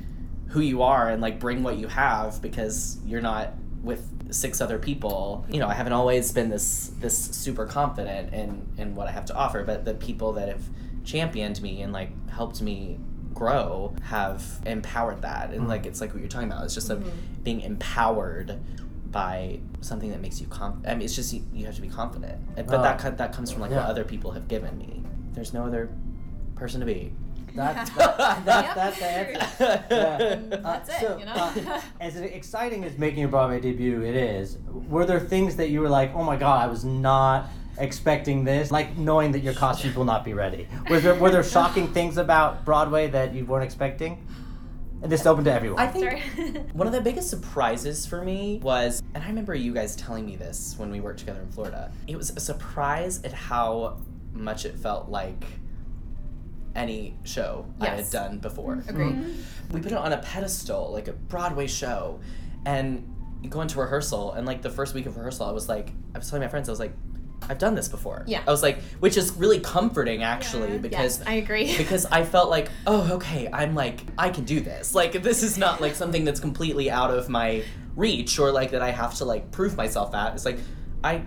who you are and, like, bring what you have, because you're not with six other people. You know, I haven't always been this this super confident in, in what I have to offer, but the people that have championed me and, like, helped me grow have empowered that. And, like, it's like what you're talking about. It's just, like, mm-hmm. being empowered by something that makes you confident. I mean, it's just, you, you have to be confident. But oh. that that comes from, like, yeah. what other people have given me. There's no other person to be. That's that, that, that, that's the answer. Yeah. Uh, that's it, so, you know? uh, as exciting as making a Broadway debut it is, were there things that you were like, oh my God, I was not expecting this? Like, knowing that your costume will not be ready. Was there, were there shocking things about Broadway that you weren't expecting? And this is open to everyone. I think one of the biggest surprises for me was, and I remember you guys telling me this when we worked together in Florida, it was a surprise at how much it felt like any show yes. I had done before. Agreed. Mm-hmm. We put it on a pedestal, like a Broadway show, and go into rehearsal, and like the first week of rehearsal, I was like, I was telling my friends, I was like, I've done this before. Yeah. I was like, which is really comforting, actually, yeah. because yes, I agree. Because I felt like, oh, okay, I'm like, I can do this. Like, this is not like something that's completely out of my reach, or like that I have to like prove myself at. It's like, I,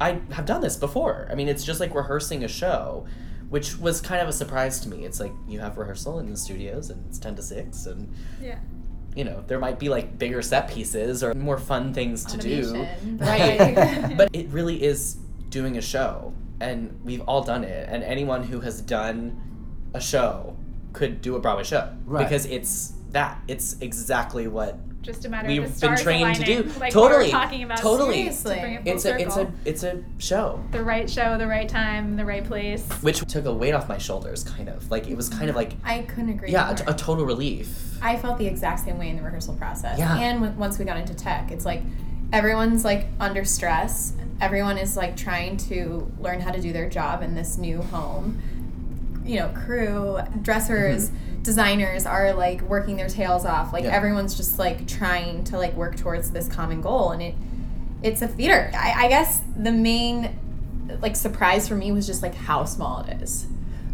I have done this before. I mean, it's just like rehearsing a show, which was kind of a surprise to me. It's like you have rehearsal in the studios, and it's ten to six, and yeah. you know, there might be like bigger set pieces or more fun things to Automation. do. Right. But it really is doing a show, and we've all done it, and anyone who has done a show could do a Broadway show. Right. Because it's that. It's exactly what Just a matter we've of the stars been trained aligning, to do. Like totally. We were talking about totally. Seriously. To bring it full it's a, it's a it's a show. The right show, the right time, the right place. Which took a weight off my shoulders, kind of. Like it was kind of like I couldn't agree. Yeah, more. A total relief. I felt the exact same way in the rehearsal process. Yeah. And w- once we got into tech, it's like everyone's like under stress. Everyone is like trying to learn how to do their job in this new home. You know, crew, dressers, mm-hmm. designers are like working their tails off. Like yeah. everyone's just like trying to like work towards this common goal, and it it's a theater. I, I guess the main like surprise for me was just like how small it is.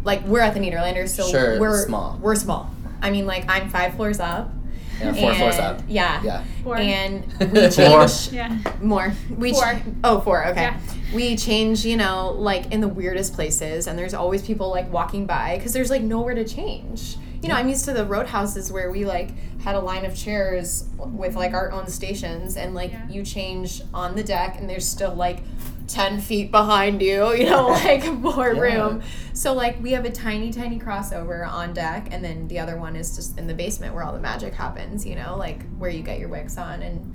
Like we're at the Nederlander, so sure, we're small. We're small. I mean, like I'm five floors up. Yeah, four and, floors up. Yeah. Yeah. Four. And we change. Yeah. More. We four. Ch- oh, four. Okay. Yeah. We change, you know, like in the weirdest places, and there's always people like walking by because there's like nowhere to change. You know, I'm used to the roadhouses where we like had a line of chairs with like our own stations, and like yeah. you change on the deck, and there's still like ten feet behind you, you know, like more yeah. room. So like we have a tiny, tiny crossover on deck, and then the other one is just in the basement where all the magic happens, you know, like where you get your wigs on and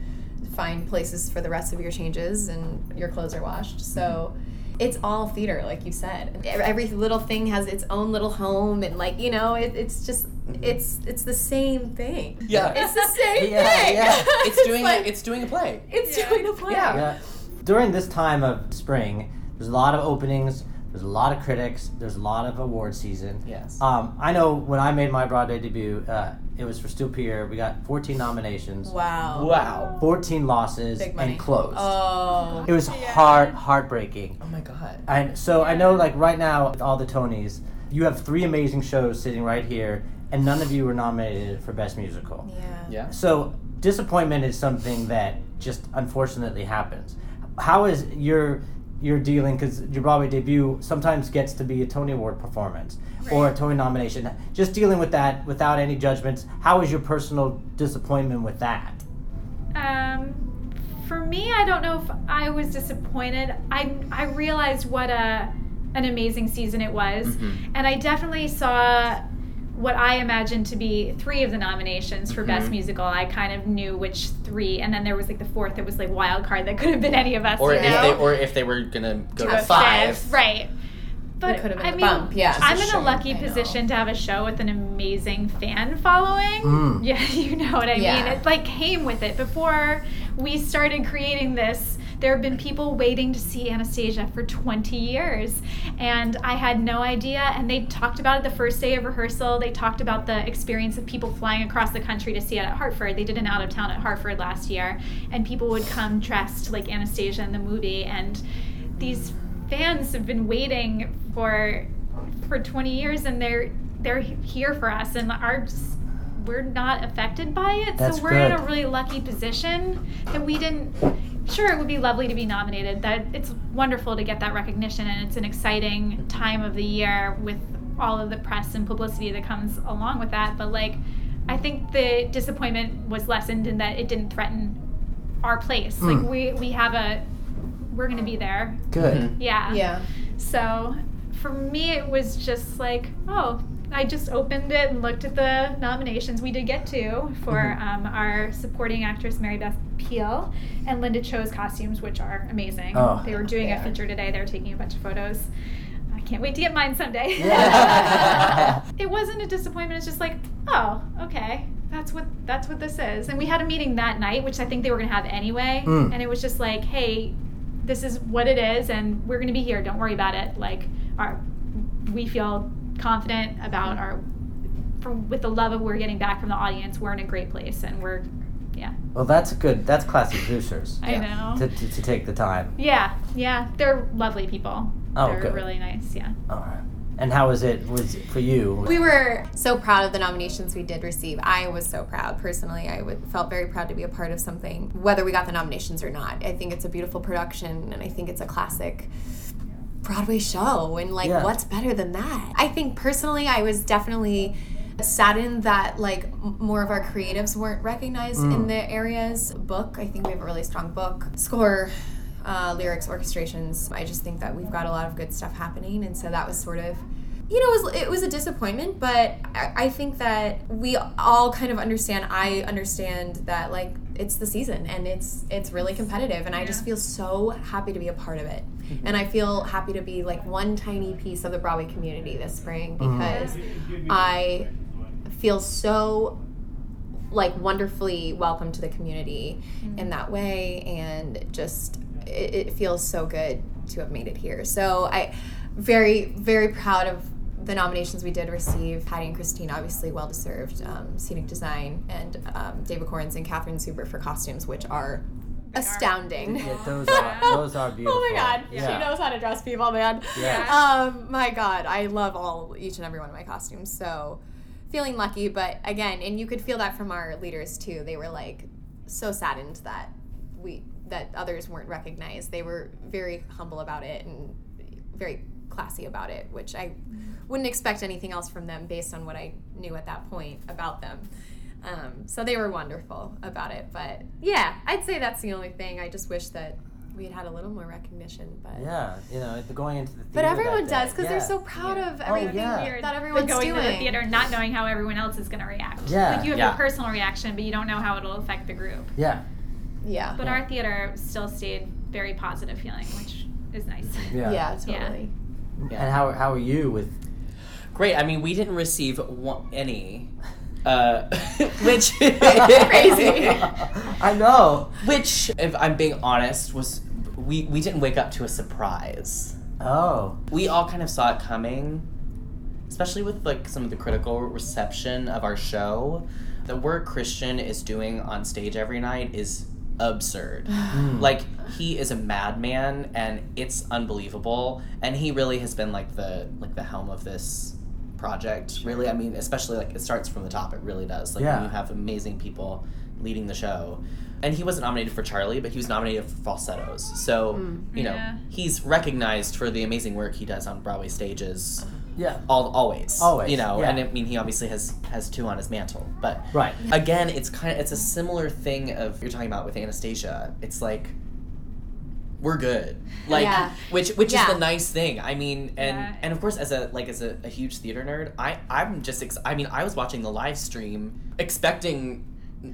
find places for the rest of your changes and your clothes are washed. So it's all theater, like you said. Every little thing has its own little home, and like, you know, it, it's just it's it's the same thing. Yeah. It's the same yeah, thing. Yeah. It's, it's doing like, a, it's doing a play. It's yeah. doing a play. Yeah. yeah. During this time of spring, there's a lot of openings, there's a lot of critics, there's a lot of award season. Yes. Um, I know when I made my Broadway debut, uh, it was for Stoupier. We got fourteen nominations. Wow. Wow. fourteen losses and closed. Oh. It was yeah. heart heartbreaking. Oh my God. And so yeah. I know, like right now, with all the Tonys, you have three amazing shows sitting right here, and none of you were nominated for Best Musical. Yeah. Yeah. So disappointment is something that just unfortunately happens. How is your your dealing, because your Broadway debut sometimes gets to be a Tony Award performance right. or a Tony nomination, just dealing with that without any judgments, how is your personal disappointment with that? Um, for me, I don't know if I was disappointed. I I realized what a an amazing season it was, mm-hmm. and I definitely saw what I imagined to be three of the nominations for mm-hmm. Best Musical. I kind of knew which three, and then there was like the fourth that was like wild card that could have been any of us. Or, you know? if, they, or if they were gonna go to, to five. Fifth, right. But it could have been I a mean, bump. Yeah, I'm a in a lucky position to have a show with an amazing fan following. Mm. Yeah, you know what I yeah. mean? It like came with it. Before we started creating this, there have been people waiting to see Anastasia for twenty years, and I had no idea, and they talked about it the first day of rehearsal. They talked about the experience of people flying across the country to see it at Hartford. They did an out of town at Hartford last year, and people would come dressed like Anastasia in the movie, and these fans have been waiting for for twenty years, and they're they're here for us, and our we're not affected by it. That's so we're good. In a really lucky position that we didn't. Sure, it would be lovely to be nominated. That it's wonderful to get that recognition, and it's an exciting time of the year with all of the press and publicity that comes along with that. But like, I think the disappointment was lessened in that it didn't threaten our place. Mm. Like we we have a we're going to be there. Good. Yeah. Yeah. So for me, it was just like, oh, I just opened it and looked at the nominations we did get to for um, our supporting actress Mary Beth Peel and Linda Cho's costumes, which are amazing. Oh, they were doing yeah. a feature today. They were taking a bunch of photos. I can't wait to get mine someday. Yeah. It wasn't a disappointment. It's just like, oh, okay, that's what that's what this is. And we had a meeting that night, which I think they were going to have anyway. Mm. And it was just like, hey, this is what it is, and we're going to be here. Don't worry about it. Like. are we feel confident about our, from, with the love of we're getting back from the audience, we're in a great place, and we're, yeah. Well, that's good. That's classy producers. I yeah. know. To, to to take the time. Yeah, yeah, they're lovely people. Oh, they're good. Really nice. Yeah. All right. And how was it, was it for you? We were so proud of the nominations we did receive. I was so proud. Personally, I would, felt very proud to be a part of something, whether we got the nominations or not. I think it's a beautiful production, and I think it's a classic Broadway show. And, like, yeah. what's better than that? I think, personally, I was definitely saddened that, like, m- more of our creatives weren't recognized mm. in the areas. Book, I think we have a really strong book. Score. Uh, lyrics, orchestrations. I just think that we've got a lot of good stuff happening, and so that was sort of, you know, it was, it was a disappointment, but I, I think that we all kind of understand, I understand that, like, it's the season, and it's it's really competitive, and I just feel so happy to be a part of it. Mm-hmm. And I feel happy to be, like, one tiny piece of the Broadway community this spring, because mm-hmm. I feel so, like, wonderfully welcome to the community mm-hmm. in that way, and just... it feels so good to have made it here. So I very, very proud of the nominations we did receive. Patty and Christine, obviously well-deserved, um, Scenic Design, and um, David Corns and Catherine Suber for costumes, which are they astounding. Are. Yeah, those, are, those are beautiful. Oh, my God. Yeah. She knows how to dress people, man. Yeah. Um, my God. I love all each and every one of my costumes. So feeling lucky. But, again, and you could feel that from our leaders, too. They were, like, so saddened that we... that others weren't recognized. They were very humble about it and very classy about it, which I wouldn't expect anything else from them based on what I knew at that point about them. Um, so they were wonderful about it. But yeah, I'd say that's the only thing. I just wish that we had had a little more recognition, but yeah, you know, going into the theater. But everyone that does because yeah. they're so proud yeah. of everything oh, yeah. that everyone's going doing. Going to the theater, not knowing how everyone else is going to react. Yeah, like you have yeah. your personal reaction, but you don't know how it'll affect the group. Yeah. Yeah, but yeah. our theater still stayed very positive feeling, which is nice. Yeah, yeah totally. Yeah. And how how are you with? Great. I mean, we didn't receive one, any, uh, which crazy. I know. Which, if I'm being honest, was we we didn't wake up to a surprise. Oh. We all kind of saw it coming, especially with like some of the critical reception of our show. The work Christian is doing on stage every night is absurd. Like, he is a madman, and it's unbelievable, and he really has been like the like the helm of this project, really. I mean, especially like it starts from the top, it really does, like yeah. when you have amazing people leading the show. And he wasn't nominated for Charlie, but he was nominated for Falsettos, so mm. you know yeah. he's recognized for the amazing work he does on Broadway stages. Yeah. All, always. Always. You know, yeah. and I mean, he obviously has, has two on his mantle, but right. again, it's kind of, it's a similar thing of, you're talking about with Anastasia. It's like, we're good. Like, yeah. which, which yeah. is the nice thing. I mean, and, yeah. and of course, as a, like, as a, a huge theater nerd, I, I'm just, ex- I mean, I was watching the live stream expecting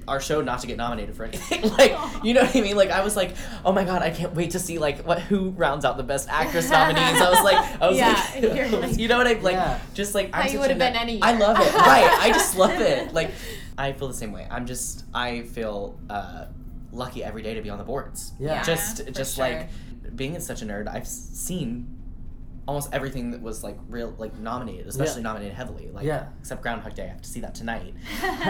our show not to get nominated for anything. Like, you know what I mean? Like, I was like, oh my God, I can't wait to see like what who rounds out the best actress nominees. I was like, I was yeah, like, like, you know what I like? Yeah. Just like, I would have been that, any. Year. I love it, right? I just love it. Like, I feel the same way. I'm just, I feel uh, lucky every day to be on the boards. Yeah, yeah just, just sure. like being such a nerd. I've seen almost everything that was like real, like nominated, especially yeah. nominated heavily, like yeah. except Groundhog Day. I have to see that tonight.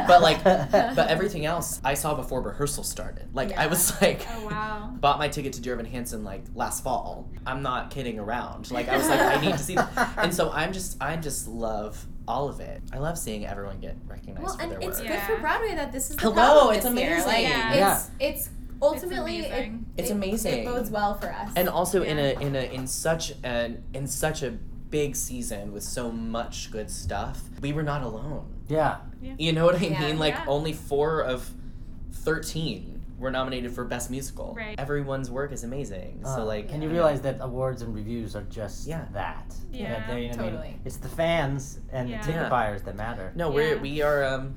But like, but everything else I saw before rehearsal started. Like yeah. I was like, oh wow, bought my ticket to Dear Evan Hansen like last fall. I'm not kidding around. Like I was like, I need to see that. And so I'm just, I just love all of it. I love seeing everyone get recognized well, for their work. Well, and it's good yeah. for Broadway that this is the Hello, problem this it's amazing. Like, yeah. It's, yeah. it's ultimately it's amazing. It, it, it's amazing. It bodes well for us. And also yeah. in a in a in such an in such a big season with so much good stuff, we were not alone. Yeah. yeah. You know what I yeah. mean? Like yeah. only four of thirteen were nominated for Best Musical. Right. Everyone's work is amazing. Uh, so like yeah. and you realize that awards and reviews are just yeah. that. Yeah. That they, totally. I mean, it's the fans and yeah. the ticket yeah. buyers that matter. No, yeah. we're we are um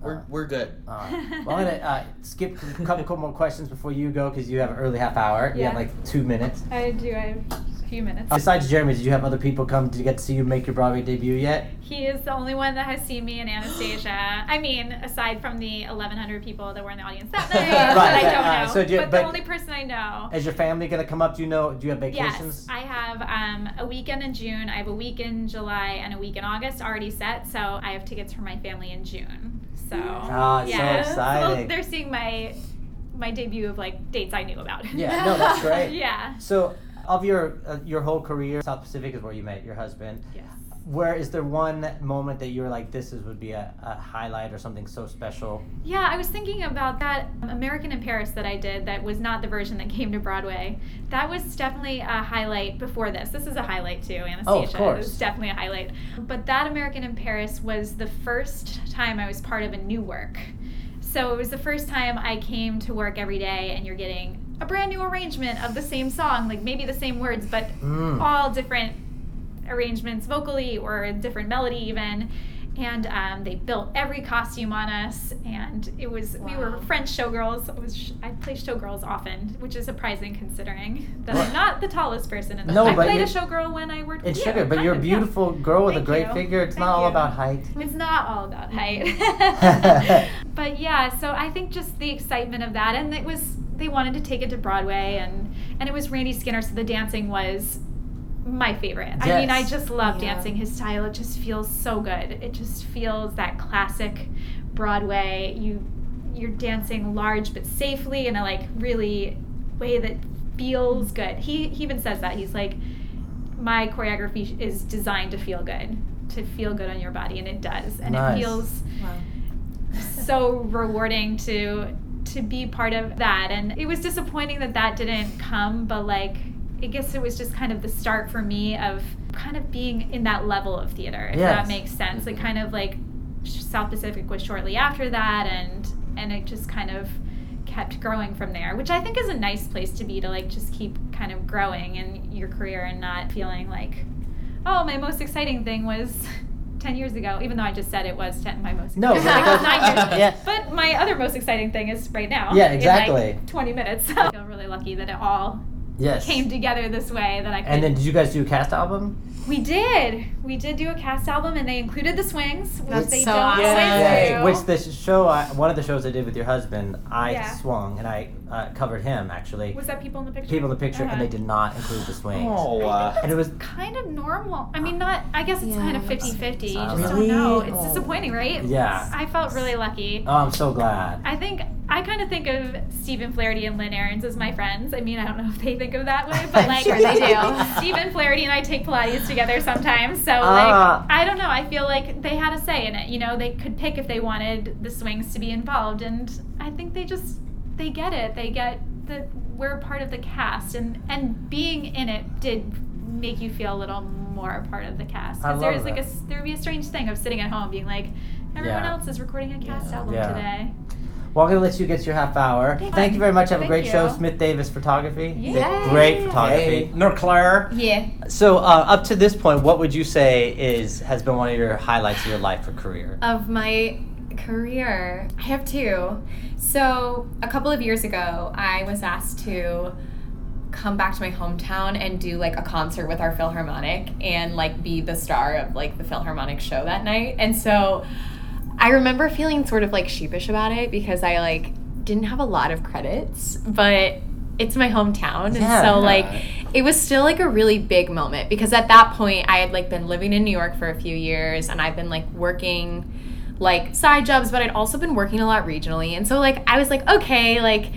We're we're good. Uh, well, I'm gonna uh, skip a couple, couple more questions before you go because you have an early half hour. Yeah. You have like two minutes. I do. I have few minutes. Besides Jeremy, did you have other people come to get to see you make your Broadway debut yet? He is the only one that has seen me in Anastasia. I mean, aside from the eleven hundred people that were in the audience that night, right, that right, I don't right, know. So do you, but, but the only person I know. Is your family going to come up? Do you know? Do you have vacations? Yes, I have um, a weekend in June. I have a week in July and a week in August already set. So I have tickets for my family in June. So oh, yeah, so exciting. Well, they're seeing my my debut of like dates I knew about. Yeah, no, that's great. Yeah. So of your uh, your whole career, South Pacific is where you met your husband. Yes. Where is there one moment that you were like, this is would be a, a highlight or something so special? Yeah, I was thinking about that American in Paris that I did that was not the version that came to Broadway. That was definitely a highlight before this. This is a highlight too, Anastasia. Oh, of course. It was definitely a highlight. But that American in Paris was the first time I was part of a new work. So it was the first time I came to work every day and you're getting a brand new arrangement of the same song, like maybe the same words, but mm. all different arrangements vocally or a different melody even. And um, they built every costume on us, and it was wow. we were French showgirls. It was sh- I play showgirls often, which is surprising considering that I'm not the tallest person in the no, I played a showgirl when I worked with you. Sugar, but you're a beautiful yeah. girl with Thank a great you. figure. It's Thank not all you. about height. It's not all about height. But yeah, so I think just the excitement of that, and it was they wanted to take it to Broadway, and and it was Randy Skinner, so the dancing was my favorite. Yes. I mean, I just love yeah. dancing. His style, it just feels so good. It just feels that classic Broadway. You, you're dancing large but safely in a like really way that feels good. He, he even says that. He's like, my choreography is designed to feel good, to feel good on your body, and it does. And nice. it feels wow. so rewarding to to be part of that. And it was disappointing that that didn't come, but like, I guess it was just kind of the start for me of kind of being in that level of theater, if yes. that makes sense. Like kind of like South Pacific was shortly after that, and and it just kind of kept growing from there, which I think is a nice place to be, to like just keep kind of growing in your career and not feeling like, oh, my most exciting thing was ten years ago, even though I just said it was ten, my most no, exciting thing was nine years. Yeah. But my other most exciting thing is right now. Yeah, exactly. In like twenty minutes. So I feel really lucky that it all... Yes. came together this way that I could. And then did you guys do a cast album? We did. We did do a cast album, and they included the swings. That's they so awesome. Yeah. Which the show, I, one of the shows I did with your husband, I yeah. swung, and I uh, covered him, actually. Was that People in the Picture? People in the Picture, uh-huh. and they did not include the swings. Oh, uh, and it was kind of normal. I mean, not. I guess it's yeah. kind of fifty-fifty. You just really? don't know. It's oh. disappointing, right? Yeah. I felt really lucky. Oh, I'm so glad. I think... I kind of think of Stephen Flaherty and Lynn Ahrens as my friends. I mean, I don't know if they think of that way, but like sure they do. Stephen Flaherty and I take Pilates together sometimes. So uh, like, I don't know. I feel like they had a say in it. You know, they could pick if they wanted the swings to be involved, and I think they just they get it. They get that we're part of the cast, and and being in it did make you feel a little more a part of the cast. Because there's like a there would be a strange thing of sitting at home being like, everyone yeah. else is recording a cast yeah. album yeah. today. Well, I'm going to let you get your half hour. Thank, Thank you very much. Have Thank a great you. show. Smith Davis Photography. Yeah. Great photography. Hey. Mary Claire. Yeah. So uh, up to this point, what would you say is has been one of your highlights of your life or career? Of my career? I have two. So a couple of years ago, I was asked to come back to my hometown and do like a concert with our Philharmonic and like be the star of like the Philharmonic show that night. And so... I remember feeling sort of like sheepish about it because I like didn't have a lot of credits, but it's my hometown, yeah. and so like it was still like a really big moment because at that point I had like been living in New York for a few years, and I've been like working like side jobs, but I'd also been working a lot regionally, and so like I was like, okay, like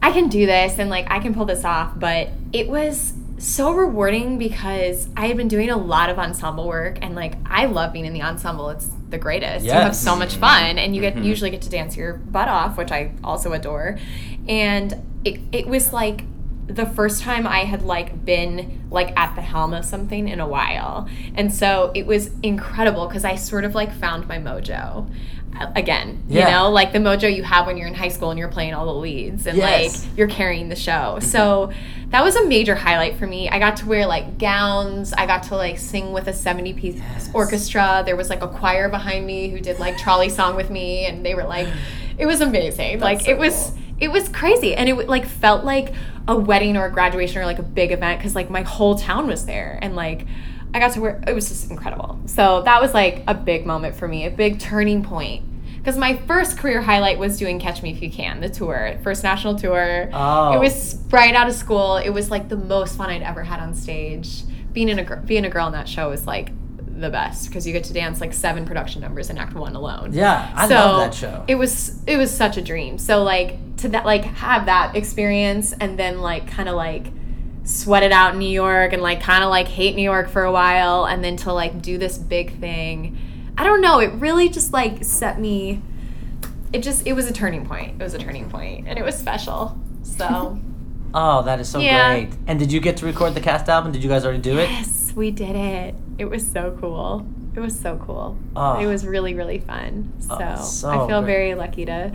I can do this and like I can pull this off. But it was so rewarding because I had been doing a lot of ensemble work, and like I love being in the ensemble. It's the greatest. Yes. You have so much fun, and you get mm-hmm. usually get to dance your butt off, which I also adore. And it it was like the first time I had like been like at the helm of something in a while, and so it was incredible because I sort of like found my mojo again. Yeah. You know, like the mojo you have when you're in high school and you're playing all the leads and yes. like you're carrying the show. So that was a major highlight for me. I got to wear like gowns. I got to like sing with a seventy piece yes. orchestra. There was like a choir behind me who did like trolley song with me, and they were like, it was amazing. That's like so it was cool. It was crazy, and it like felt like a wedding or a graduation or like a big event, because like my whole town was there, and like I got to wear, it was just incredible. So that was like a big moment for me, a big turning point, because my first career highlight was doing Catch Me If You Can, the tour, first national tour. Oh. It was right out of school. It was like the most fun I'd ever had on stage. Being in a being a girl in that show is like the best, because you get to dance like seven production numbers in act one alone. Yeah, I so love that show. It was it was such a dream. So like to that like have that experience, and then like kind of like sweat it out in New York, and like kind of like hate New York for a while, and then to like do this big thing. I don't know, it really just like set me, it just, it was a turning point. It was a turning point, and it was special, so. Oh, that is so yeah. great. And did you get to record the cast album? Did you guys already do it? Yes, we did it. It was so cool. It was so cool. Oh. It was really, really fun. So, oh, so I feel great. Very lucky to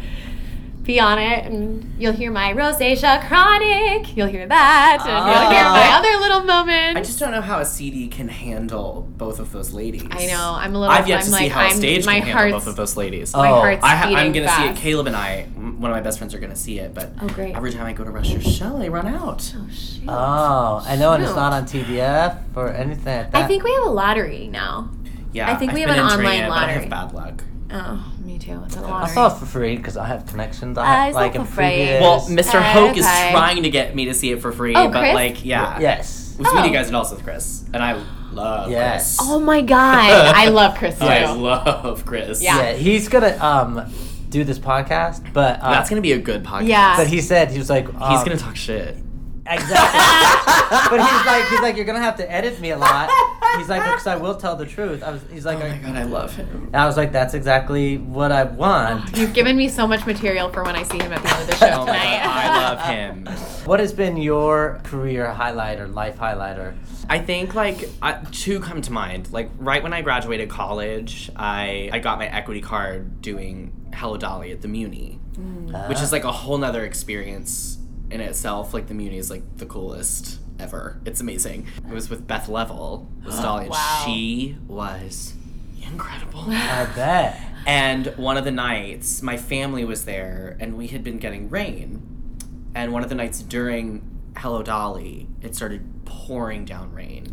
be on it, and you'll hear my rosacea chronic. You'll hear that, and uh, you'll hear my other little moment. I just don't know how a C D can handle both of those ladies. I know. I'm a little. I've yet I'm to like, see how I'm, a stage can handle both of those ladies. Oh. My heart's I ha- I'm going to see it. Caleb and I, one of my best friends, are going to see it. But oh, great. Every time I go to rush your show, they run out. Oh shoot. Oh, I know, and it's not on T V F or anything like that. I think we have a lottery now. Yeah, I think I've we have an online it, lottery. I have bad luck. Oh, me too. It's a lottery. I saw it for free because I have connections. I, I like for free. Well, Mister Okay. Hoke is trying to get me to see it for free, oh, but Chris? Like, yeah. Yes. We meet you guys and also with Chris, and I love yes. Chris. Oh my god, I love Chris too. I love Chris. Yeah, yeah, he's gonna um do this podcast, but um, that's gonna be a good podcast. Yeah. But he said he was like um, he's gonna talk shit. Exactly. But he's like, he's like, you're gonna have to edit me a lot. He's like, because I will tell the truth. I was, he's like, oh my god, I love him. And I was like, that's exactly what I want. You've given me so much material for when I see him at the end of the show tonight. Oh my god, I love him. What has been your career highlight or life highlight? Or I think like I, two come to mind. Like right when I graduated college, I I got my equity card doing Hello Dolly at the Muni, mm. uh. which is like a whole nother experience in itself. Like the Muni is like the coolest ever. It's amazing. It was with Beth Leavel, was Dolly. Wow. She was incredible. I bet. And one of the nights, my family was there, and we had been getting rain. And one of the nights during Hello Dolly, it started pouring down rain,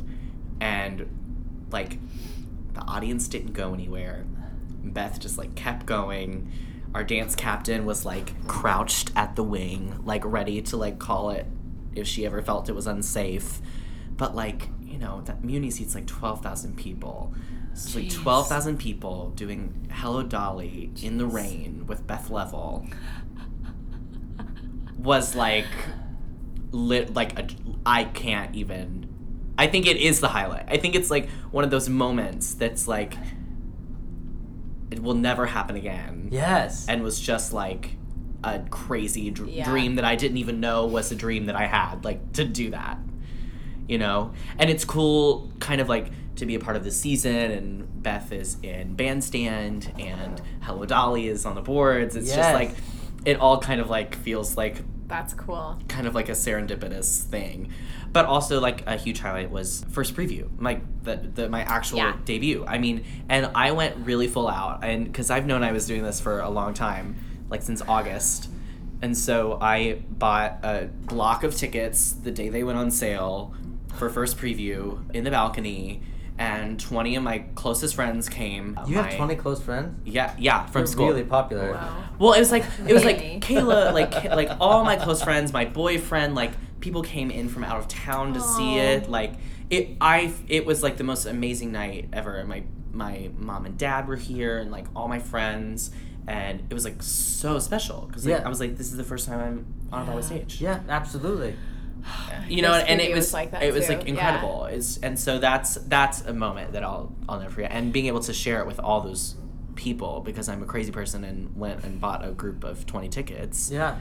and like the audience didn't go anywhere. Beth just like kept going. Our dance captain was like crouched at the wing, like ready to like call it if she ever felt it was unsafe. But like, you know, that Muni seats like twelve thousand people. So Jeez. Like twelve thousand people doing Hello Dolly Jeez. In the rain with Beth Leavel was like, lit, like a, I can't even, I think it is the highlight. I think it's like one of those moments that's like, it will never happen again. Yes. And was just like a crazy dr- yeah. dream that I didn't even know was a dream that I had, like to do that, you know? And it's cool kind of like to be a part of the season, and Beth is in Bandstand and Hello Dolly is on the boards. It's yes. just like, it all kind of like feels like that's cool. Kind of like a serendipitous thing. But also like a huge highlight was first preview, my the, the my actual yeah. debut. I mean, and I went really full out, and because I've known I was doing this for a long time, like since August, and so I bought a block of tickets the day they went on sale for first preview in the balcony, and twenty of my closest friends came. You my, have twenty close friends? Yeah, yeah, from You're school. Really popular. Wow. Well, it was like it was really? Like Kayla, like like all my close friends, my boyfriend, like. People came in from out of town to Aww. See it. Like it, I. It was like the most amazing night ever. And my my mom and dad were here, and like all my friends, and it was like so special because like, yeah. I was like, this is the first time I'm on yeah. a Broadway stage. Yeah, absolutely. You know, and, and it was, was like that it was too. Like incredible. Yeah. It's and so that's that's a moment that I'll I'll never forget. And being able to share it with all those people, because I'm a crazy person and went and bought a group of twenty tickets. Yeah,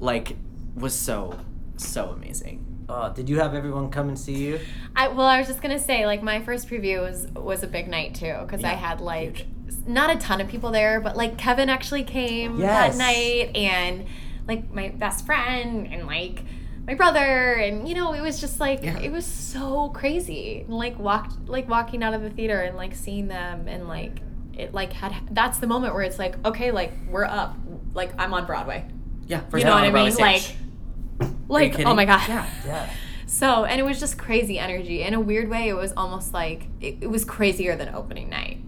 like was so. So amazing. Oh, did you have everyone come and see you? I well, I was just gonna say, like my first preview was was a big night too, because yeah, I had like huge. Not a ton of people there, but like Kevin actually came yes. that night, and like my best friend and like my brother, and you know it was just like yeah. it was so crazy. And, like walked like walking out of the theater and like seeing them, and like it like had that's the moment where it's like okay, like we're up, like I'm on Broadway. Yeah, first you know what I mean, stage. Like. Like, oh my God. Yeah, yeah. So, and it was just crazy energy. In a weird way, it was almost like, it, it was crazier than opening night.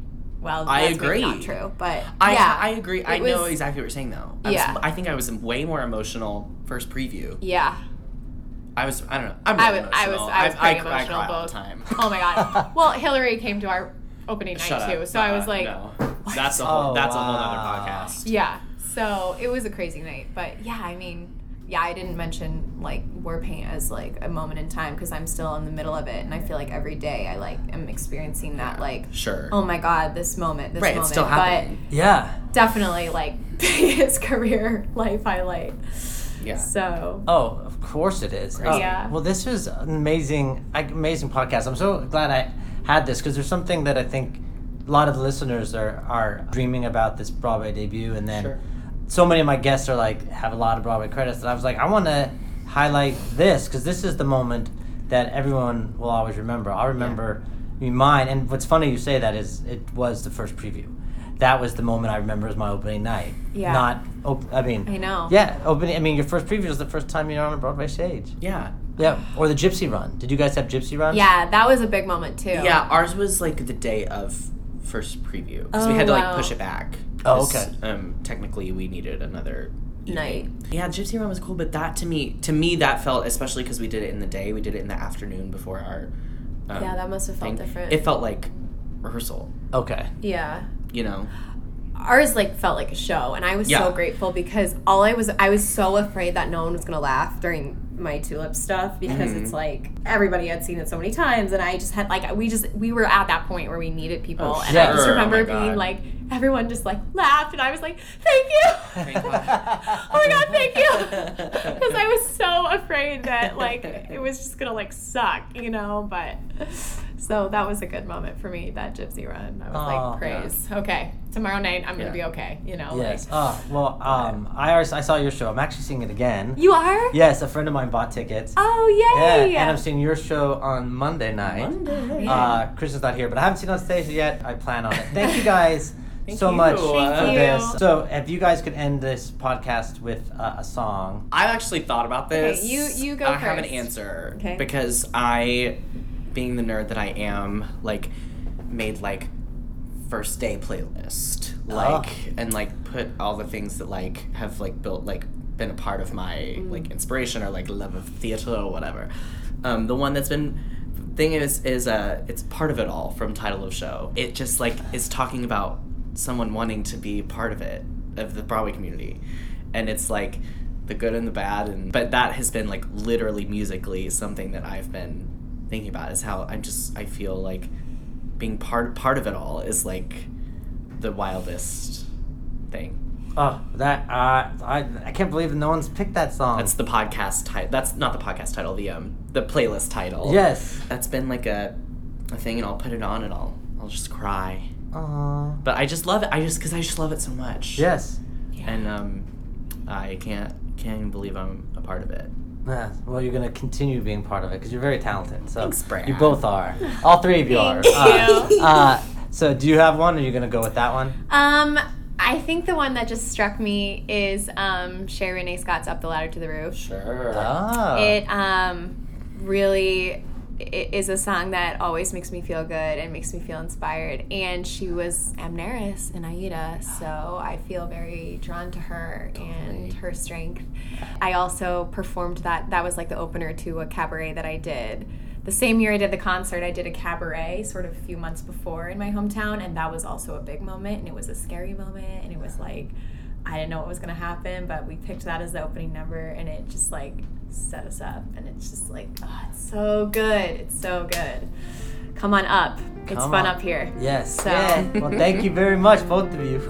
Well, I that's agree. Not true, but I, yeah. I agree. I was, know exactly what you're saying, though. I yeah. Was, I think I was way more emotional first preview. Yeah. I was, I don't know. I'm I was, I was, I was pretty I, I, emotional I both. All the time. Oh, my God. Well, Hillary came to our opening night, Shut too, up. so uh, I was like, no. That's a whole, oh, that's wow. a whole other podcast. Yeah. So, it was a crazy night, but yeah, I mean... Yeah, I didn't mention, like, War Paint as, like, a moment in time because I'm still in the middle of it, and I feel like every day I, like, am experiencing that, yeah, like, sure. oh, my God, this moment, this right, moment. Right, it's still happening. But yeah. Definitely, like, biggest career life highlight. Yeah. So. Oh, of course it is. Oh, yeah. Well, this was an amazing, amazing podcast. I'm so glad I had this because there's something that I think a lot of the listeners are, are dreaming about this Broadway debut, and then. Sure. So many of my guests are like, have a lot of Broadway credits, and I was like, I want to highlight this because this is the moment that everyone will always remember. I'll remember yeah. me mine, and what's funny you say that is it was the first preview. That was the moment I remember as my opening night. Yeah. Not, op- I mean. I know. Yeah, opening. I mean, your first preview is the first time you're on a Broadway stage. Yeah. Yeah, or the Gypsy Run. Did you guys have Gypsy Run? Yeah, that was a big moment too. Yeah, ours was like the day of first preview because oh, we had to like wow. push it back. Oh, okay. Um, technically, we needed another evening. Night. Yeah, Gypsy Run was cool, but that to me, to me, that felt, especially because we did it in the day, we did it in the afternoon before our. Um, yeah, that must have felt thing. different. It felt like rehearsal. Okay. Yeah. You know. Ours like felt like a show, and I was yeah. so grateful because all I was, I was so afraid that no one was gonna laugh during my Tulip stuff because mm-hmm. it's like everybody had seen it so many times, and I just had like we just we were at that point where we needed people, oh, and sure. I just remember oh being God. like. Everyone just, like, laughed, and I was like, thank you. Thank you. Oh, my God, thank you. Because I was so afraid that, like, it was just going to, like, suck, you know? But so that was a good moment for me, that Gypsy Run. I was oh, like, praise. Yeah. Okay, tomorrow night I'm yeah. going to be okay, you know? Yes. Like, oh, well, um, I, already, I saw your show. I'm actually seeing it again. You are? Yes, a friend of mine bought tickets. Oh, yay. Yeah, and I'm seeing your show on Monday night. Monday. Yeah. Uh, Kristen's not here, but I haven't seen it on stage yet. I plan on it. Thank you, guys. Thank so you. much Thank for you. this. So, if you guys could end this podcast with uh, a song. I've actually thought about this. Okay, you, you go I first. I have an answer. Okay. Because I, being the nerd that I am, like, made, like, first day playlist. Like, oh. and, like, put all the things that, like, have, like, built, like, been a part of my, mm. like, inspiration or, like, love of theater or whatever. Um, the one that's been... thing is, is uh, it's Part of It All from Title of Show. It just, like, is talking about someone wanting to be part of it, of the Broadway community, and it's like the good and the bad, and but that has been like literally musically something that I've been thinking about is how I'm just I feel like being part part of it all is like the wildest thing. Oh, that uh, I I can't believe no one's picked that song. That's the podcast title. That's not the podcast title. The um the playlist title. Yes, that's been like a a thing, and I'll put it on, and I'll I'll just cry. Aww. But I just love it. I just because I just love it so much. Yes. Yeah. And um, I can't can't believe I'm a part of it. Yeah. Well, you're gonna continue being part of it because you're very talented. So thanks, Brad. You both are. All three of you are. Uh, uh, so do you have one? Or are you gonna go with that one? Um, I think the one that just struck me is um Cher Renee Scott's "Up the Ladder to the Roof." Sure. Oh. It um really. It is a song that always makes me feel good and makes me feel inspired. And she was Amneris in Aida, so I feel very drawn to her totally. and her strength. I also performed that. That was like the opener to a cabaret that I did. The same year I did the concert, I did a cabaret sort of a few months before in my hometown, and that was also a big moment, and it was a scary moment, and it was like, I didn't know what was going to happen, but we picked that as the opening number, and it just like... set us up, and it's just like, oh, it's so good. It's so good. Come on up. It's Come fun on. up here. Yes. So. Yeah. Well, thank you very much, both of you.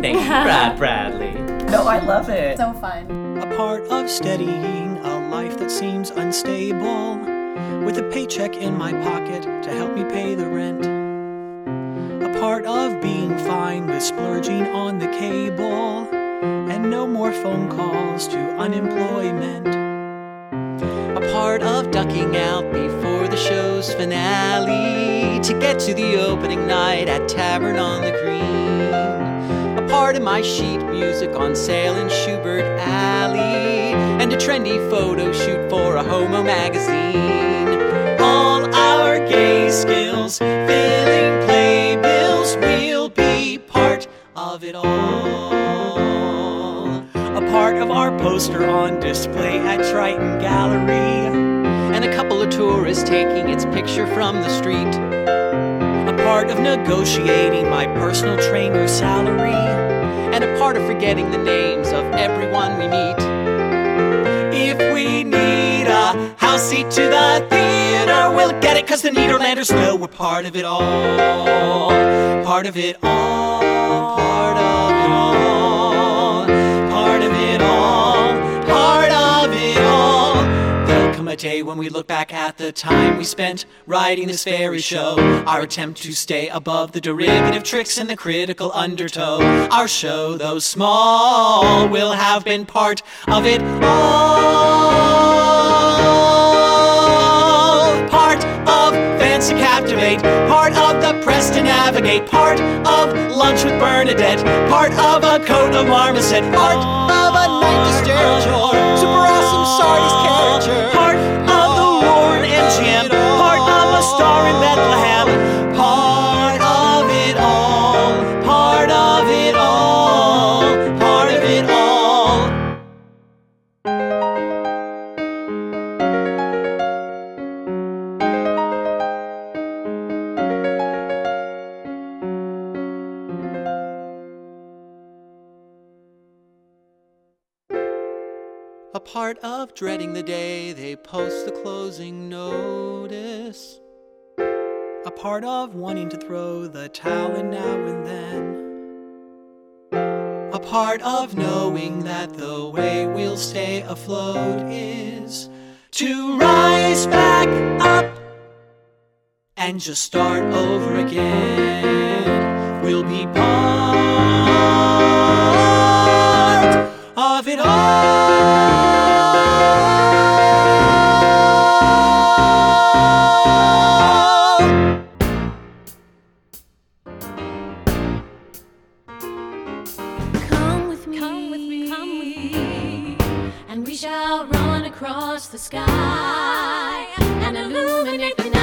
Thank you, Brad Bradley. No, I love it. So fun. A part of steadying a life that seems unstable, with a paycheck in my pocket to help me pay the rent. A part of being fine with splurging on the cable, and no more phone calls to unemployment. A part of ducking out before the show's finale to get to the opening night at Tavern on the Green. A part part of my sheet music on sale in Schubert Alley, and a trendy photo shoot for a homo magazine. All our gay skills, filling playbills, we'll be part of it all. A part of our poster on display at Triton Gallery, and a couple of tourists taking its picture from the street. Part of negotiating my personal trainer salary, and a part of forgetting the names of everyone we meet. If we need a house seat to the theater, we'll get it, 'cause the Nederlanders know we're part of it all. Part of it all, part of it all, part of it all, part of it all. There'll come a day when we look back at the time we spent writing this fairy show, our attempt to stay above the derivative tricks and the critical undertow. Our show, though small, will have been part of it all. Part of Fancy Captivate, part of the Press to Navigate, part of Lunch with Bernadette, part of a coat of marmoset, part of a night to stare at your super awesome Sardi's character, part of the Warren M G M, part of a Star in Bethlehem, part of it all, part of it all, part of it all. A part of dreading the day they post the closing notice, a part of wanting to throw the towel in now and then, a part of knowing that the way we'll stay afloat is to rise back up and just start over again. We'll be part of it all. Across the sky and illuminate the night.